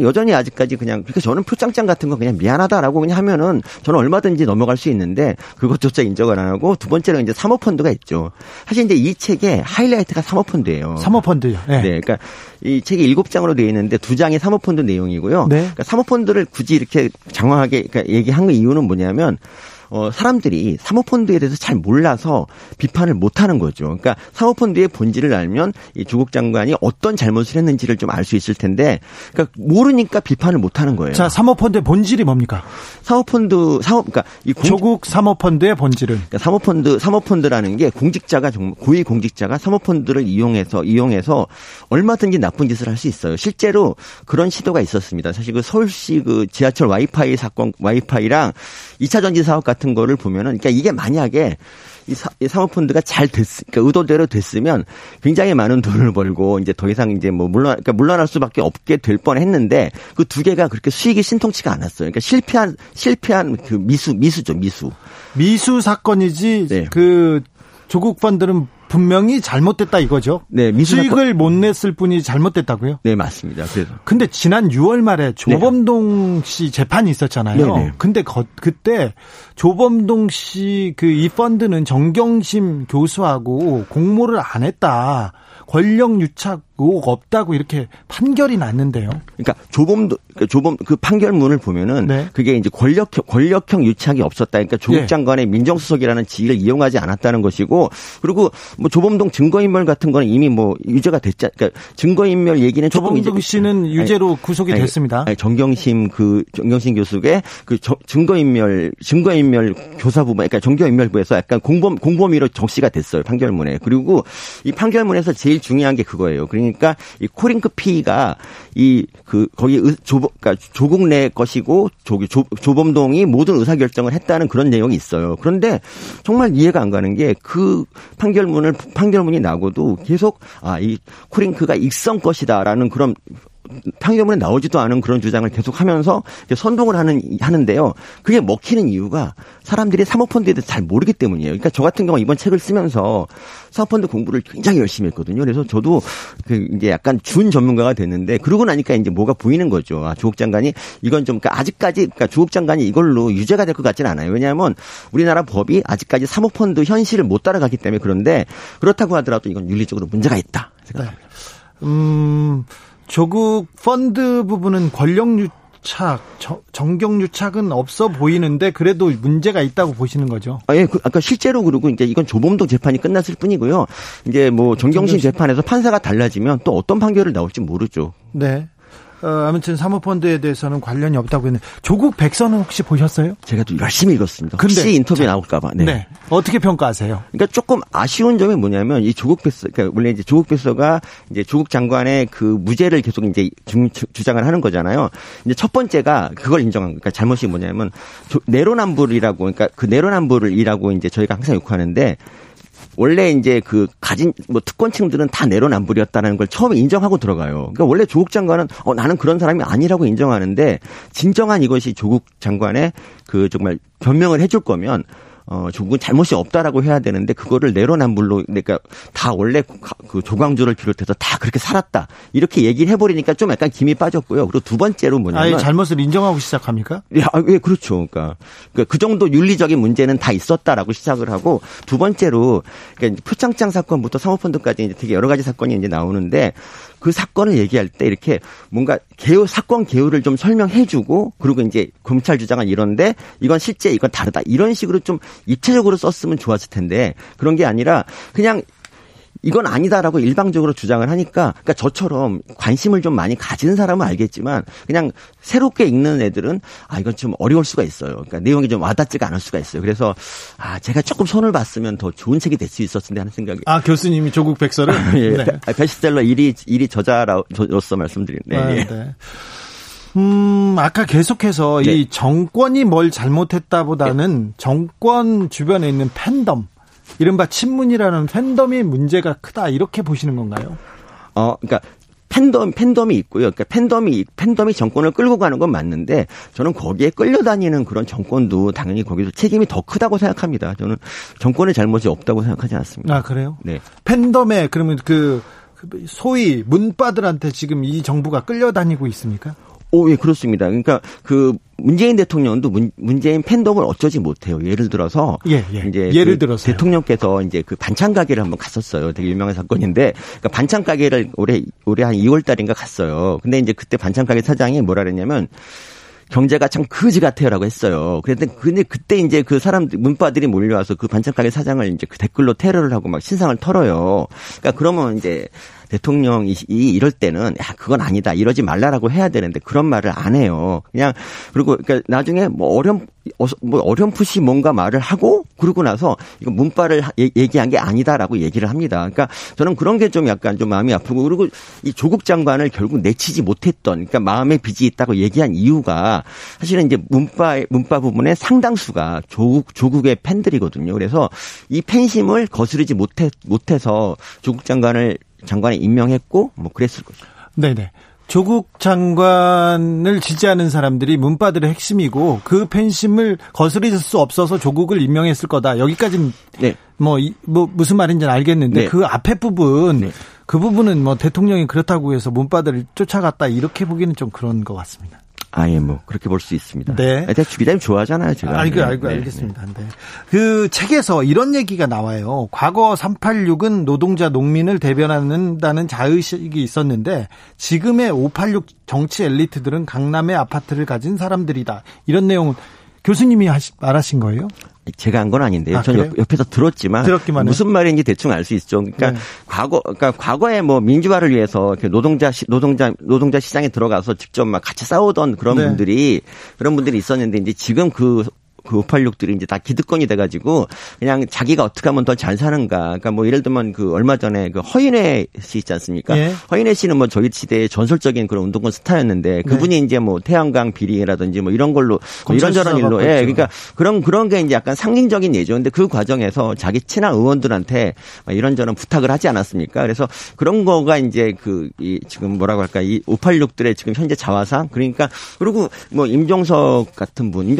여전히 아직까지 그냥, 그러니까 저는 표창장 같은 거 그냥 미안하다라고 그냥 하면은 저는 얼마든지 넘어갈 수 있는데 그것조차 인정을 안 하고, 두 번째는 이제 사모펀드가 있죠. 사실 이제 이 책의 하이라이트가 사모펀드예요. 사모펀드요. 네. 네, 그러니까 이 책이 7장으로 되어 있는데 2장이 사모펀드 내용이고요. 네. 그러니까 사모펀드를 굳이 이렇게 장황하게 얘기한 이유는 뭐냐면, 사람들이 사모펀드에 대해서 잘 몰라서 비판을 못하는 거죠. 그러니까 사모펀드의 본질을 알면 이 조국 장관이 어떤 잘못을 했는지를 좀 알 수 있을 텐데, 그러니까 모르니까 비판을 못하는 거예요. 자, 사모펀드의 본질이 뭡니까? 그러니까 조국 사모펀드의 본질은, 그러니까 사모펀드라는 게 고위 공직자가 사모펀드를 이용해서 얼마든지 나쁜 짓을 할 수 있어요. 실제로 그런 시도가 있었습니다. 사실 그 서울시 그 지하철 와이파이 사건, 와이파이랑 2차 전지 사업 같은 거를 보면은, 그러니까 이게 만약에 이 사모펀드가 그러니까 의도대로 됐으면 굉장히 많은 돈을 벌고 이제 더 이상 이제 뭐 물러날 수밖에 없게 될 뻔했는데, 그 두 개가 그렇게 수익이 신통치가 않았어요. 그러니까 실패한 그 미수죠, 미수 사건이지. 네. 그 조국 펀드는 분명히 잘못됐다 이거죠. 네, 수익을 못 냈을 뿐이 잘못됐다고요? 네, 맞습니다. 그래서. 근데 지난 6월 말에 조범동, 네. 씨 재판이 있었잖아요. 네네. 근데 그때 조범동 씨 이 펀드는 정경심 교수하고 공모를 안 했다, 권력 유착 의혹 없다고 이렇게 판결이 났는데요. 그러니까 그 판결문을 보면은, 네. 그게 이제 권력형 유착이 없었다. 그러니까 조국, 네. 장관의 민정수석이라는 지위를 이용하지 않았다는 것이고, 그리고 뭐 조범동 증거인멸 같은 거는 이미 뭐 유죄가 됐자. 그러니까 증거인멸 얘기는 조범동 씨는 유죄로 구속이 됐습니다. 정경심 교수의 그 증거인멸 교사부, 그러니까 정경인멸부에서 약간 공범위로 적시가 됐어요, 판결문에. 그리고 이 판결문에서 제일 중요한 게 그거예요. 그러니까 이 코링크 P가 그러니까 조국 내 것이고 조범동이 모든 의사결정을 했다는 그런 내용이 있어요. 그런데 정말 이해가 안 가는 게, 그 판결문이 나고도 계속 이 코링크가 익성 것이다라는 그런 상위문에 나오지도 않은 그런 주장을 계속하면서 이제 선동을 하는데요. 그게 먹히는 이유가 사람들이 사모펀드에 대해서 잘 모르기 때문이에요. 그러니까 저 같은 경우 이번 책을 쓰면서 사모펀드 공부를 굉장히 열심히 했거든요. 그래서 저도 그 이제 약간 준 전문가가 됐는데 그러고 나니까 이제 뭐가 보이는 거죠. 아, 주옥 장관이 이건 좀 그러니까 아직까지 그러니까 주옥 장관이 이걸로 유죄가 될 것 같지는 않아요. 왜냐하면 우리나라 법이 아직까지 사모펀드 현실을 못 따라가기 때문에 그런데 그렇다고 하더라도 이건 윤리적으로 문제가 있다 생각합니다. 조국 펀드 부분은 권력유착, 정경유착은 없어 보이는데 그래도 문제가 있다고 보시는 거죠? 아, 예, 아까 실제로 그리고 이제 이건 조범동 재판이 끝났을 뿐이고요. 이제 뭐 정경심 재판에서 판사가 달라지면 또 어떤 판결을 나올지 모르죠. 네. 아무튼 사모펀드에 대해서는 관련이 없다고 했는데 조국 백서는 혹시 보셨어요? 제가 또 열심히 읽었습니다. 혹시 인터뷰에 나올까 봐. 네. 네. 어떻게 평가하세요? 그러니까 조금 아쉬운 점이 뭐냐면 이 조국 백서 그러니까 원래 이제 조국 백서가 이제 조국 장관의 그 무죄를 계속 이제 주장을 하는 거잖아요. 이제 첫 번째가 그걸 인정한 거니까 그러니까 잘못이 뭐냐면 내로남불이라고 그러니까 그 내로남불이라고 이제 저희가 항상 욕하는데 원래 이제 그 가진 뭐 특권층들은 다 내로남불이었다는 걸 처음에 인정하고 들어가요. 그러니까 원래 조국 장관은 나는 그런 사람이 아니라고 인정하는데 진정한 이것이 조국 장관의 그 정말 변명을 해줄 거면 조국은 잘못이 없다라고 해야 되는데 그거를 내로남불로 그러니까 다 원래 그 조광조를 비롯해서 다 그렇게 살았다 이렇게 얘기를 해버리니까 좀 약간 김이 빠졌고요. 그리고 두 번째로 뭐냐면 잘못을 인정하고 시작합니까? 예, 그렇죠. 그러니까 그 정도 윤리적인 문제는 다 있었다라고 시작을 하고 두 번째로 그러니까 표창장 사건부터 사모펀드까지 이제 되게 여러 가지 사건이 이제 나오는데 그 사건을 얘기할 때 이렇게 뭔가 사건 개요를 좀 설명해주고 그리고 이제 검찰 주장은 이런데 이건 실제 이건 다르다 이런 식으로 좀 입체적으로 썼으면 좋았을 텐데 그런 게 아니라 그냥 이건 아니다라고 일방적으로 주장을 하니까 그러니까 저처럼 관심을 좀 많이 가진 사람은 알겠지만 그냥 새롭게 읽는 애들은 아 이건 좀 어려울 수가 있어요. 그러니까 내용이 좀 와닿지가 않을 수가 있어요. 그래서 아 제가 조금 손을 봤으면 더 좋은 책이 될 수 있었을 텐데 하는 생각이. 아 교수님이 조국 백서를 예. 네. 베스트셀러 1위 저자로서 말씀드리는데. 아, 예. 네. 아까 계속해서 네. 이 정권이 뭘 잘못했다보다는 네. 정권 주변에 있는 팬덤, 이른바 친문이라는 팬덤이 문제가 크다 이렇게 보시는 건가요? 그러니까 팬덤이 있고요. 그러니까 팬덤이 정권을 끌고 가는 건 맞는데 저는 거기에 끌려다니는 그런 정권도 당연히 거기서 책임이 더 크다고 생각합니다. 저는 정권의 잘못이 없다고 생각하지 않습니다. 아 그래요? 네. 팬덤에 그러면 그 소위 문바들한테 지금 이 정부가 끌려다니고 있습니까? 오, 예, 그렇습니다. 그러니까 그 문재인 대통령도 문재인 팬덤을 어쩌지 못해요. 예를 들어서 이제 예를 들어서 대통령께서 이제 그 반찬 가게를 한번 갔었어요. 되게 유명한 사건인데 그러니까 반찬 가게를 올해 한 2월 달인가 갔어요. 근데 이제 그때 반찬 가게 사장이 뭐라 그랬냐면 경제가 참 그지 같아요라고 했어요. 근데 그때 이제 그 문바들이 몰려와서 그 반찬 가게 사장을 이제 그 댓글로 테러를 하고 막 신상을 털어요. 그러니까 그러면 이제 대통령이 이럴 때는 야 그건 아니다 이러지 말라라고 해야 되는데 그런 말을 안 해요. 그냥 그리고 그러니까 나중에 어렴풋이 뭔가 말을 하고 그러고 나서 이거 문바를 얘기한 게 아니다라고 얘기를 합니다. 그러니까 저는 그런 게 좀 약간 좀 마음이 아프고 그리고 이 조국 장관을 결국 내치지 못했던 그러니까 마음의 빚이 있다고 얘기한 이유가 사실은 이제 문바 부분의 상당수가 조국의 팬들이거든요. 그래서 이 팬심을 거스르지 못해서 조국 장관을 임명했고 뭐 그랬을 거죠. 네네. 조국 장관을 지지하는 사람들이 문바들의 핵심이고 그 팬심을 거스릴 수 없어서 조국을 임명했을 거다. 여기까지는 네. 뭐 무슨 말인지는 알겠는데 네. 그 앞에 부분 네. 그 부분은 뭐 대통령이 그렇다고 해서 문바들을 쫓아갔다 이렇게 보기는 좀 그런 것 같습니다. 아예 뭐 그렇게 볼 수 있습니다. 네. 일단 주 기자님 좋아하잖아요, 제가. 알고 네. 알겠습니다. 네. 그 책에서 이런 얘기가 나와요. 과거 386은 노동자 농민을 대변한다는 자의식이 있었는데 지금의 586 정치 엘리트들은 강남의 아파트를 가진 사람들이다. 이런 내용은 교수님이 말하신 거예요? 제가 한 건 아닌데요. 저는 옆에서 들었지만 무슨 말인지 대충 알 수 있죠. 그러니까 네. 과거에 뭐 민주화를 위해서 노동자 시장에 들어가서 직접 막 같이 싸우던 그런 네. 분들이 있었는데 이제 지금 그 그 586들이 이제 다 기득권이 돼가지고 그냥 자기가 어떻게 하면 더 잘 사는가. 그러니까 뭐 예를 들면 그 얼마 전에 그 허인회 씨 있지 않습니까? 예. 허인회 씨는 뭐 저희 시대의 전설적인 그런 운동권 스타였는데 그분이 네. 이제 뭐 태양광 비리라든지 뭐 이런 걸로 뭐 이런저런 일로, 예, 그러니까 그런 게 이제 약간 상징적인 예죠인데 그 과정에서 자기 친한 의원들한테 이런저런 부탁을 하지 않았습니까? 그래서 그런 거가 이제 그 이 지금 뭐라고 할까 이 586들의 지금 현재 자화상 그러니까 그리고 뭐 임종석 같은 분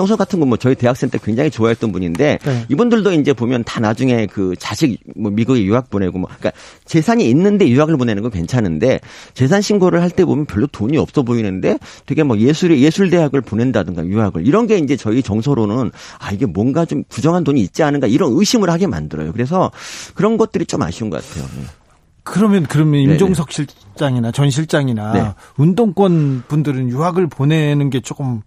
뭐 저희 대학생 때 굉장히 좋아했던 분인데 네. 이분들도 이제 보면 다 나중에 그 자식 뭐 미국에 유학 보내고 뭐 그러니까 재산이 있는데 유학을 보내는 건 괜찮은데 재산 신고를 할 때 보면 별로 돈이 없어 보이는데 되게 뭐 예술대학을 보낸다든가 유학을 이런 게 이제 저희 정서로는 아 이게 뭔가 좀 부정한 돈이 있지 않은가 이런 의심을 하게 만들어요. 그래서 그런 것들이 좀 아쉬운 것 같아요. 그러면 임종석 네네. 실장이나 전 실장이나 네. 운동권 분들은 유학을 보내는 게 조금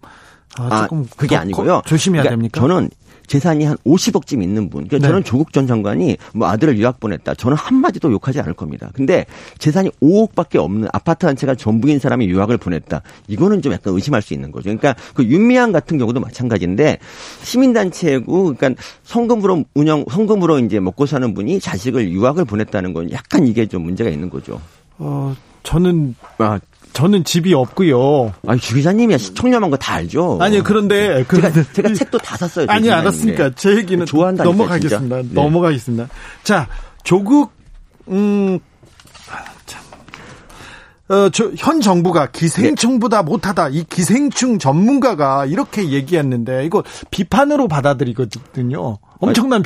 그게 아니고요. 조심해야 그러니까 됩니까? 저는 재산이 한 50억쯤 있는 분. 그러니까 네. 저는 조국 전 장관이 뭐 아들을 유학 보냈다. 저는 한마디도 욕하지 않을 겁니다. 근데 재산이 5억밖에 없는 아파트 한 채가 전부인 사람이 유학을 보냈다. 이거는 좀 약간 의심할 수 있는 거죠. 그러니까 그 윤미향 같은 경우도 마찬가지인데 시민단체고 그러니까 성금으로 이제 먹고 사는 분이 자식을 유학을 보냈다는 건 약간 이게 좀 문제가 있는 거죠. 저는 집이 없고요. 아니, 주 기자님이 청렴한 거 다 알죠. 아니, 그런데 제가 책도 다 샀어요. 아니, 알았으니까 제 얘기는 넘어가겠습니다. 네. 넘어가겠습니다. 자, 조국 현 정부가 기생충보다 네. 못하다. 이 기생충 전문가가 이렇게 얘기했는데 이거 비판으로 받아들이거든요. 엄청난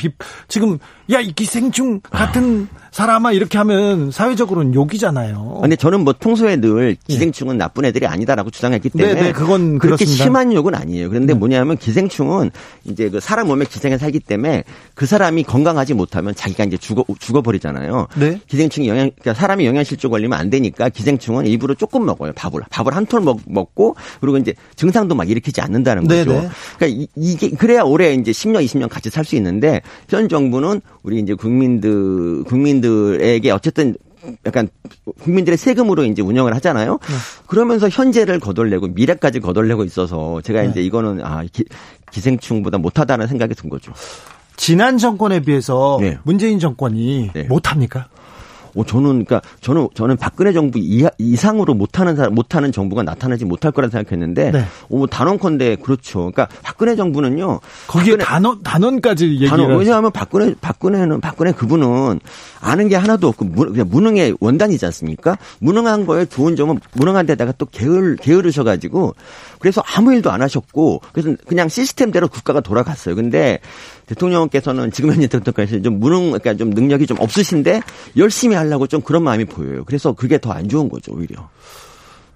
지금 야 이 기생충 같은 사람아 이렇게 하면 사회적으로는 욕이잖아요. 근데 저는 뭐 평소에 늘 기생충은 나쁜 애들이 아니다라고 주장했기 때문에 네네, 그건 그렇게 그렇습니다. 심한 욕은 아니에요. 그런데 뭐냐면 기생충은 이제 그 사람 몸에 기생해 살기 때문에 그 사람이 건강하지 못하면 자기가 이제 죽어버리잖아요. 네? 기생충이 그러니까 사람이 영양실조 걸리면 안 되니까 기생충은 일부러 조금 먹어요. 밥을 한 톨 먹고 그리고 이제 증상도 막 일으키지 않는다는 거죠. 네네. 그러니까 이게 그래야 올해 이제 10년 20년 같이 살 수 있는데 현 정부는 우리 이제 국민들에게 어쨌든 약간 국민들의 세금으로 이제 운영을 하잖아요. 네. 그러면서 현재를 거덜내고 미래까지 거덜내고 있어서 제가 이제 이거는 기생충보다 못하다는 생각이 든 거죠. 지난 정권에 비해서 네. 문재인 정권이 네. 못합니까? 저는 그러니까 저는 박근혜 정부 이상으로 못하는 정부가 나타나지 못할 거라 생각했는데 네. 단언컨대 그렇죠. 그러니까 박근혜 정부는요. 거기에 단언까지 얘기를. 왜냐하면 박근혜 그분은 아는 게 하나도 없고 그냥 무능의 원단이지 않습니까? 무능한 거에 좋은 점은 무능한 데다가 또 게으르셔 가지고 그래서 아무 일도 안 하셨고 그래서 그냥 시스템대로 국가가 돌아갔어요. 근데 대통령께서는 지금 현재 대통령께서는 좀 그러니까 좀 능력이 좀 없으신데 열심히 하려고 좀 그런 마음이 보여요. 그래서 그게 더 안 좋은 거죠, 오히려.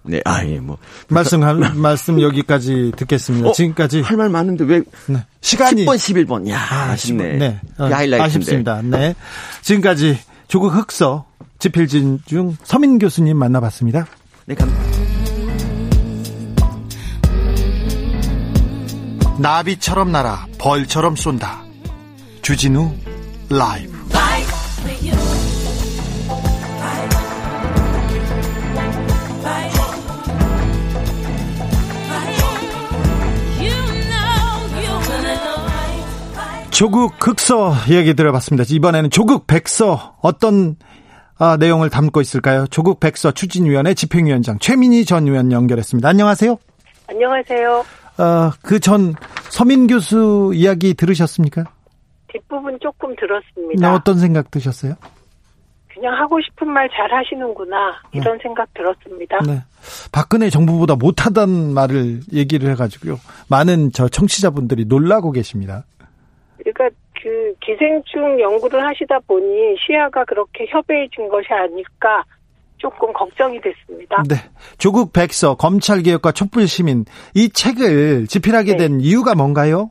네, 말씀 여기까지 듣겠습니다. 지금까지 할 말 많은데 왜 네. 시간이 10번, 11번. 야, 아쉽네. 네. 아쉽습니다. 네. 지금까지 조국 흑서 집필진 중 서민 교수님 만나봤습니다. 네, 감사합니다. 나비처럼 날아 벌처럼 쏜다. 주진우 라이브. 조국 극서 이야기 들어봤습니다. 이번에는 조국 백서 어떤 내용을 담고 있을까요? 조국 백서 추진위원회 집행위원장 최민희 전 의원 연결했습니다. 안녕하세요. 안녕하세요. 그 전 서민 교수 이야기 들으셨습니까? 뒷부분 조금 들었습니다. 어떤 생각 드셨어요? 그냥 하고 싶은 말 잘 하시는구나 이런 네. 생각 들었습니다. 네. 박근혜 정부보다 못하단 말을 얘기를 해가지고요. 많은 저 청취자분들이 놀라고 계십니다. 그러니까 그 기생충 연구를 하시다 보니 시야가 그렇게 협회해진 것이 아닐까 조금 걱정이 됐습니다. 네. 조국 백서 검찰개혁과 촛불시민 이 책을 집필하게 네. 된 이유가 뭔가요?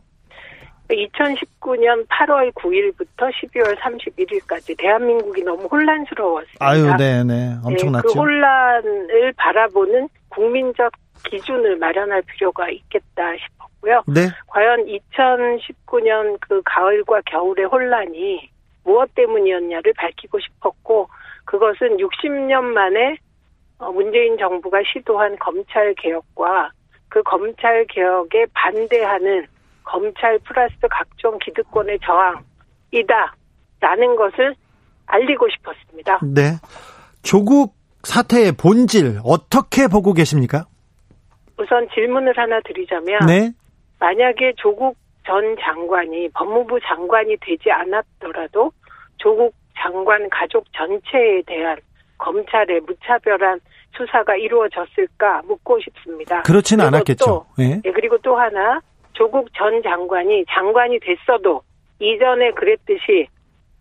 2019년 8월 9일부터 12월 31일까지 대한민국이 너무 혼란스러웠습니다. 아유, 네네. 엄청났죠. 네, 그 혼란을 바라보는 국민적 기준을 마련할 필요가 있겠다 싶었고요. 네. 과연 2019년 그 가을과 겨울의 혼란이 무엇 때문이었냐를 밝히고 싶었고 그것은 60년 만에 문재인 정부가 시도한 검찰개혁과 그 검찰개혁에 반대하는 검찰 플러스 각종 기득권의 저항이다라는 것을 알리고 싶었습니다. 네. 조국 사태의 본질 어떻게 보고 계십니까? 우선 질문을 하나 드리자면 네. 만약에 조국 전 장관이 법무부 장관이 되지 않았더라도 조국 장관 가족 전체에 대한 검찰의 무차별한 수사가 이루어졌을까 묻고 싶습니다. 그렇지는 않았겠죠. 또, 네. 그리고 또 하나 조국 전 장관이 장관이 됐어도 이전에 그랬듯이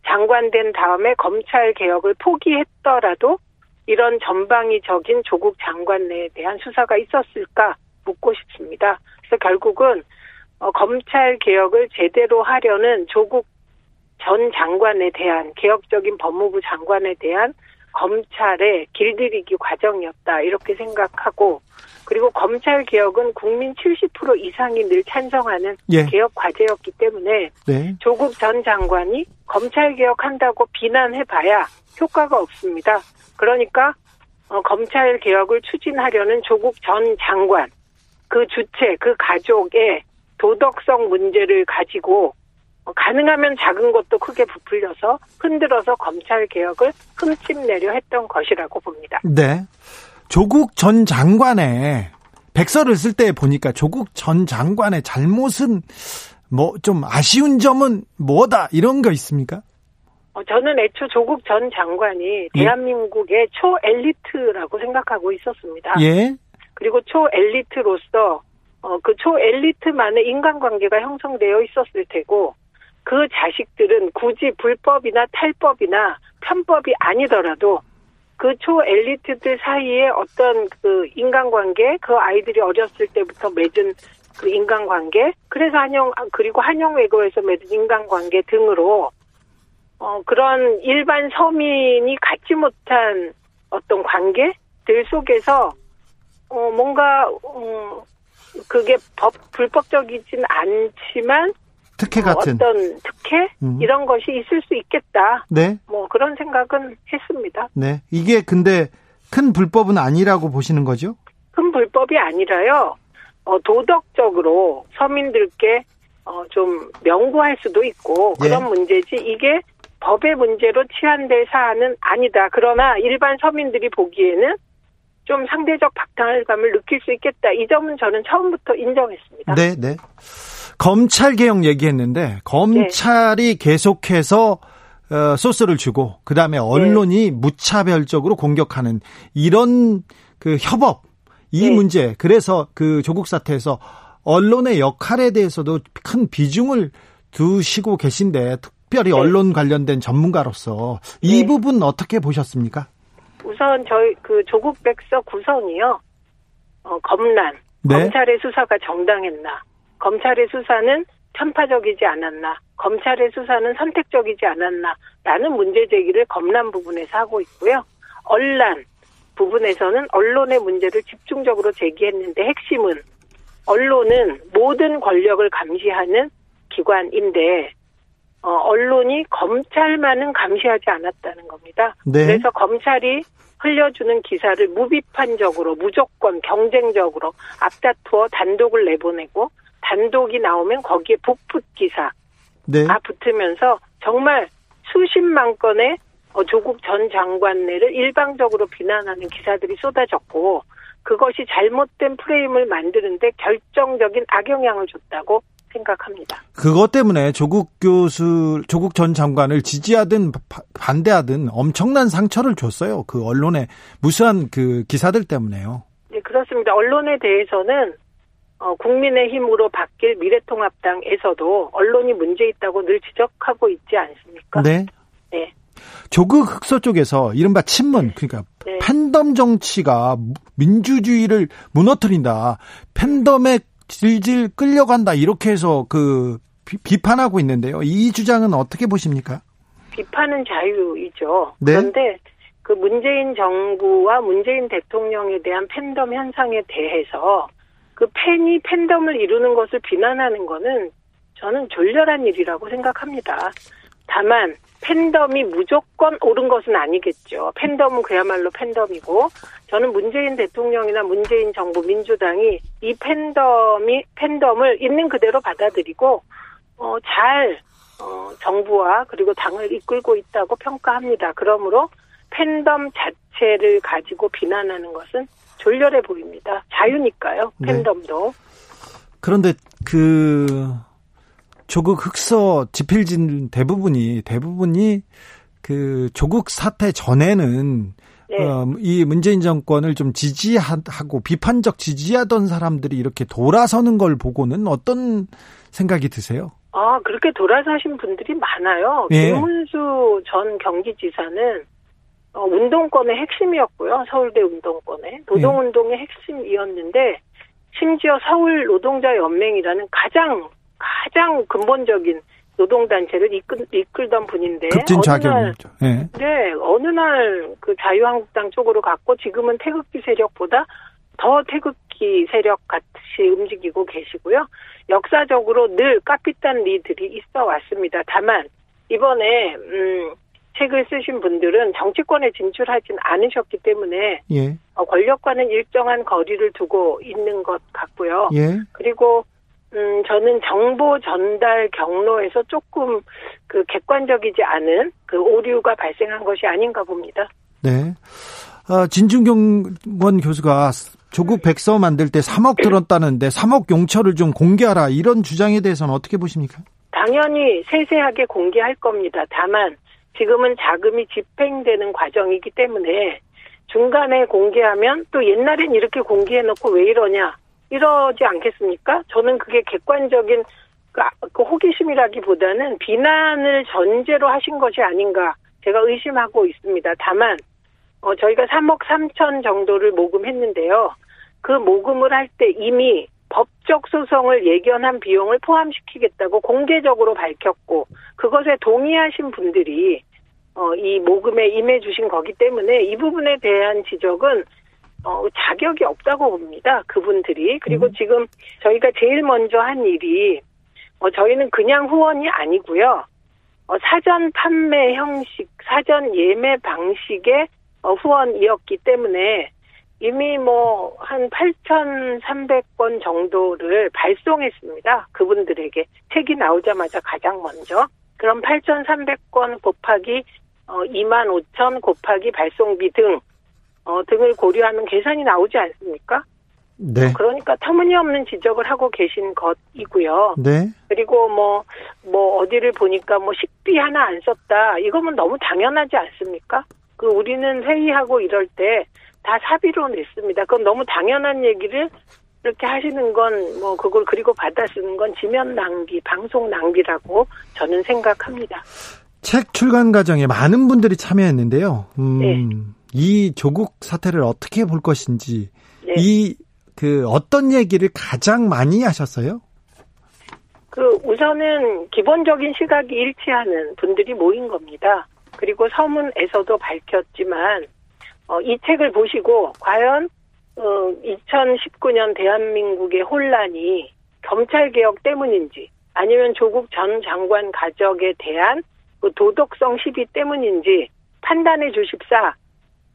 장관된 다음에 검찰 개혁을 포기했더라도 이런 전방위적인 조국 장관에 대한 수사가 있었을까 묻고 싶습니다. 그래서 결국은 검찰 개혁을 제대로 하려는 조국 전 장관에 대한 개혁적인 법무부 장관에 대한 검찰의 길들이기 과정이었다 이렇게 생각하고 그리고 검찰 개혁은 국민 70% 이상이 늘 찬성하는 예. 개혁 과제였기 때문에 네. 조국 전 장관이 검찰 개혁한다고 비난해봐야 효과가 없습니다. 그러니까 검찰 개혁을 추진하려는 조국 전 장관 그 주체 그 가족의 도덕성 문제를 가지고 가능하면 작은 것도 크게 부풀려서 흔들어서 검찰 개혁을 흠집내려 했던 것이라고 봅니다. 네. 조국 전 장관의 백서를 쓸 때 보니까 조국 전 장관의 잘못은 뭐 좀 아쉬운 점은 뭐다 이런 거 있습니까? 저는 애초 조국 전 장관이 대한민국의 초엘리트라고 생각하고 있었습니다. 예. 그리고 초엘리트로서 그 초엘리트만의 인간관계가 형성되어 있었을 테고 그 자식들은 굳이 불법이나 탈법이나 편법이 아니더라도 그 초엘리트들 사이에 어떤 그 인간관계, 그 아이들이 어렸을 때부터 맺은 그 인간관계, 그래서 한영외교에서 맺은 인간관계 등으로 그런 일반 서민이 갖지 못한 어떤 관계들 속에서 뭔가 그게 불법적이진 않지만 특혜 같은 어떤 특혜 이런 것이 있을 수 있겠다. 네. 뭐 그런 생각은 했습니다. 네. 이게 근데 큰 불법은 아니라고 보시는 거죠? 큰 불법이 아니라요. 도덕적으로 서민들께 좀 명구할 수도 있고 그런 네. 문제지 이게 법의 문제로 치환될 사안은 아니다. 그러나 일반 서민들이 보기에는 좀 상대적 박탈감을 느낄 수 있겠다. 이 점은 저는 처음부터 인정했습니다. 네, 네. 검찰개혁 얘기했는데 검찰이 네. 계속해서 소스를 주고 그다음에 언론이 네. 무차별적으로 공격하는 이런 그 협업 이 네. 문제 그래서 그 조국 사태에서 언론의 역할에 대해서도 큰 비중을 두시고 계신데 특별히 네. 언론 관련된 전문가로서 이 네. 부분 어떻게 보셨습니까? 우선 저희 그 조국 백서 구성이요. 검란. 네. 검찰의 수사가 정당했나. 검찰의 수사는 편파적이지 않았나. 검찰의 수사는 선택적이지 않았나. 라는 문제 제기를 검란 부분에서 하고 있고요. 언란 부분에서는 언론의 문제를 집중적으로 제기했는데 핵심은 언론은 모든 권력을 감시하는 기관인데 언론이 검찰만은 감시하지 않았다는 겁니다. 네. 그래서 검찰이 흘려주는 기사를 무비판적으로 무조건 경쟁적으로 앞다투어 단독을 내보내고 단독이 나오면 거기에 복붙 기사가 네. 붙으면서 정말 수십만 건의 조국 전 장관을 일방적으로 비난하는 기사들이 쏟아졌고 그것이 잘못된 프레임을 만드는데 결정적인 악영향을 줬다고 생각합니다. 그것 때문에 조국 전 장관을 지지하든 반대하든 엄청난 상처를 줬어요. 그 언론의 무수한 그 기사들 때문에요. 네, 그렇습니다. 언론에 대해서는 국민의힘으로 바뀔 미래통합당에서도 언론이 문제 있다고 늘 지적하고 있지 않습니까? 네. 네. 조국 흑서 쪽에서 이른바 친문 그러니까 네. 팬덤 정치가 민주주의를 무너뜨린다. 팬덤의 질질 끌려간다 이렇게 해서 그 비판하고 있는데요. 이 주장은 어떻게 보십니까? 비판은 자유이죠. 네? 그런데 그 문재인 정부와 문재인 대통령에 대한 팬덤 현상에 대해서 그 팬이 팬덤을 이루는 것을 비난하는 거는 저는 졸렬한 일이라고 생각합니다. 다만 팬덤이 무조건 옳은 것은 아니겠죠. 팬덤은 그야말로 팬덤이고, 저는 문재인 대통령이나 문재인 정부 민주당이 이 팬덤을 있는 그대로 받아들이고 정부와 그리고 당을 이끌고 있다고 평가합니다. 그러므로 팬덤 자체를 가지고 비난하는 것은 졸렬해 보입니다. 자유니까요. 팬덤도. 네. 그런데 조국 흑서 집필진 대부분이 그 조국 사태 전에는 네. 이 문재인 정권을 좀 지지하고 비판적 지지하던 사람들이 이렇게 돌아서는 걸 보고는 어떤 생각이 드세요? 그렇게 돌아서신 분들이 많아요. 예. 김문수 전 경기지사는 운동권의 핵심이었고요. 서울대 운동권의 노동운동의 핵심이었는데 심지어 서울 노동자연맹이라는 가장 근본적인 노동단체를 이끌던 분인데 급진 좌견이죠. 네. 네, 어느 날 그 자유한국당 쪽으로 갔고 지금은 태극기 세력보다 더 태극기 세력 같이 움직이고 계시고요. 역사적으로 늘 깍빛단 리들이 있어 왔습니다. 다만 이번에 책을 쓰신 분들은 정치권에 진출하진 않으셨기 때문에 예. 권력과는 일정한 거리를 두고 있는 것 같고요. 예. 그리고 저는 정보 전달 경로에서 조금 그 객관적이지 않은 그 오류가 발생한 것이 아닌가 봅니다. 네. 진중권 교수가 조국 백서 만들 때 3억 들었다는데 3억 용처를 좀 공개하라 이런 주장에 대해서는 어떻게 보십니까? 당연히 세세하게 공개할 겁니다. 다만 지금은 자금이 집행되는 과정이기 때문에 중간에 공개하면 또 옛날엔 이렇게 공개해놓고 왜 이러냐 이러지 않겠습니까? 저는 그게 객관적인 그 호기심이라기보다는 비난을 전제로 하신 것이 아닌가 제가 의심하고 있습니다. 다만 저희가 3억 3천 정도를 모금했는데요. 그 모금을 할 때 이미 법적 소송을 예견한 비용을 포함시키겠다고 공개적으로 밝혔고 그것에 동의하신 분들이 이 모금에 임해 주신 거기 때문에 이 부분에 대한 지적은 자격이 없다고 봅니다. 그분들이. 그리고 지금 저희가 제일 먼저 한 일이 저희는 그냥 후원이 아니고요. 사전 판매 형식, 사전 예매 방식의 후원이었기 때문에 이미 한 8,300건 정도를 발송했습니다. 그분들에게. 책이 나오자마자 가장 먼저. 그럼 8,300건 곱하기 25,000 곱하기 발송비 등을 고려하면 계산이 나오지 않습니까? 네. 그러니까 터무니없는 지적을 하고 계신 것이고요. 네. 그리고 어디를 보니까 식비 하나 안 썼다. 이거면 너무 당연하지 않습니까? 그 우리는 회의하고 이럴 때 다 사비로 냈습니다. 그건 너무 당연한 얘기를 이렇게 하시는 건 그걸 그리고 받아 쓰는 건 지면 낭비, 방송 낭비라고 저는 생각합니다. 책 출간 과정에 많은 분들이 참여했는데요. 네. 이 조국 사태를 어떻게 볼 것인지 네. 어떤 얘기를 가장 많이 하셨어요? 우선은 기본적인 시각이 일치하는 분들이 모인 겁니다. 그리고 서문에서도 밝혔지만 이 책을 보시고 과연 2019년 대한민국의 혼란이 검찰개혁 때문인지 아니면 조국 전 장관 가족에 대한 그 도덕성 시비 때문인지 판단해 주십사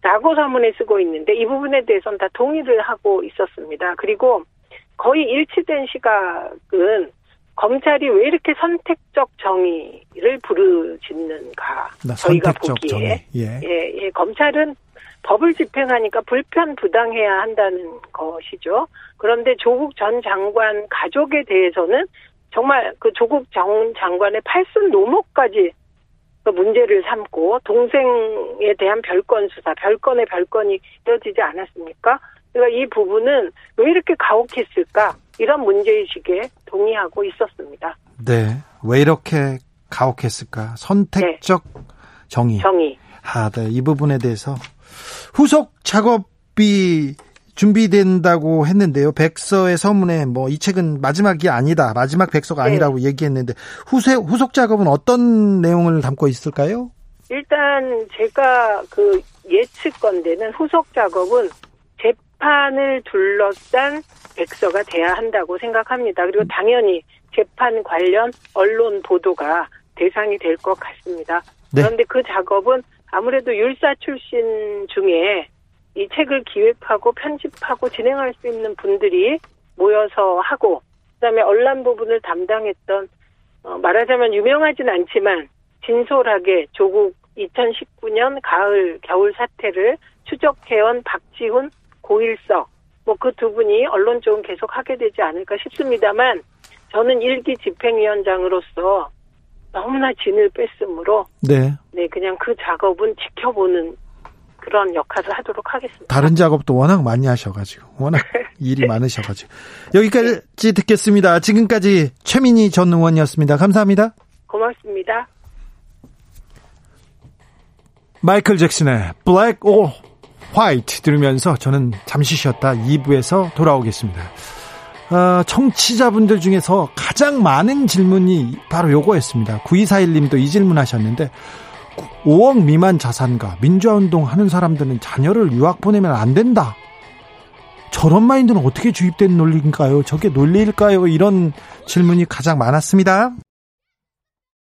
라고 서문에 쓰고 있는데 이 부분에 대해서는 다 동의를 하고 있었습니다. 그리고 거의 일치된 시각은 검찰이 왜 이렇게 선택적 정의를 부르짖는가. 저희가 보기에. 예, 검찰은 법을 집행하니까 불편부당해야 한다는 것이죠. 그런데 조국 전 장관 가족에 대해서는 정말 그 조국 전 장관의 팔순 노모까지 문제를 삼고 동생에 대한 별건 수사, 별건의 별건이 이어지지 않았습니까? 그러니까 이 부분은 왜 이렇게 가혹했을까? 이런 문제의식에 동의하고 있었습니다. 네. 왜 이렇게 가혹했을까? 선택적 네. 정의. 네. 이 부분에 대해서 후속 작업이 준비된다고 했는데요. 백서의 서문에 이 책은 마지막이 아니다. 마지막 백서가 아니라고 네. 얘기했는데 후속 작업은 어떤 내용을 담고 있을까요? 일단 제가 그 예측 건데는 후속 작업은 재판을 둘러싼 백서가 돼야 한다고 생각합니다. 그리고 당연히 재판 관련 언론 보도가 대상이 될 것 같습니다. 네. 그런데 그 작업은 아무래도 율사 출신 중에 이 책을 기획하고 편집하고 진행할 수 있는 분들이 모여서 하고 그다음에 언론 부분을 담당했던 말하자면 유명하진 않지만 진솔하게 조국 2019년 가을 겨울 사태를 추적해온 박지훈, 고일석 뭐 그 두 분이 언론 쪽은 계속 하게 되지 않을까 싶습니다만 저는 1기 집행위원장으로서 너무나 진을 뺐으므로 네 그냥 그 작업은 지켜보는 그런 역할을 하도록 하겠습니다. 다른 작업도 워낙 많이 하셔가지고 워낙 일이 많으셔가지고 여기까지 듣겠습니다. 지금까지 최민희 전 의원이었습니다. 감사합니다. 고맙습니다. 마이클 잭슨의 Black or White 들으면서 저는 잠시 쉬었다 2부에서 돌아오겠습니다. 청취자분들 중에서 가장 많은 질문이 바로 요거였습니다. 9241님도 이 질문 하셨는데 5억 미만 자산가 민주화운동 하는 사람들은 자녀를 유학 보내면 안 된다. 저런 마인드는 어떻게 주입된 논리인가요? 저게 논리일까요? 이런 질문이 가장 많았습니다.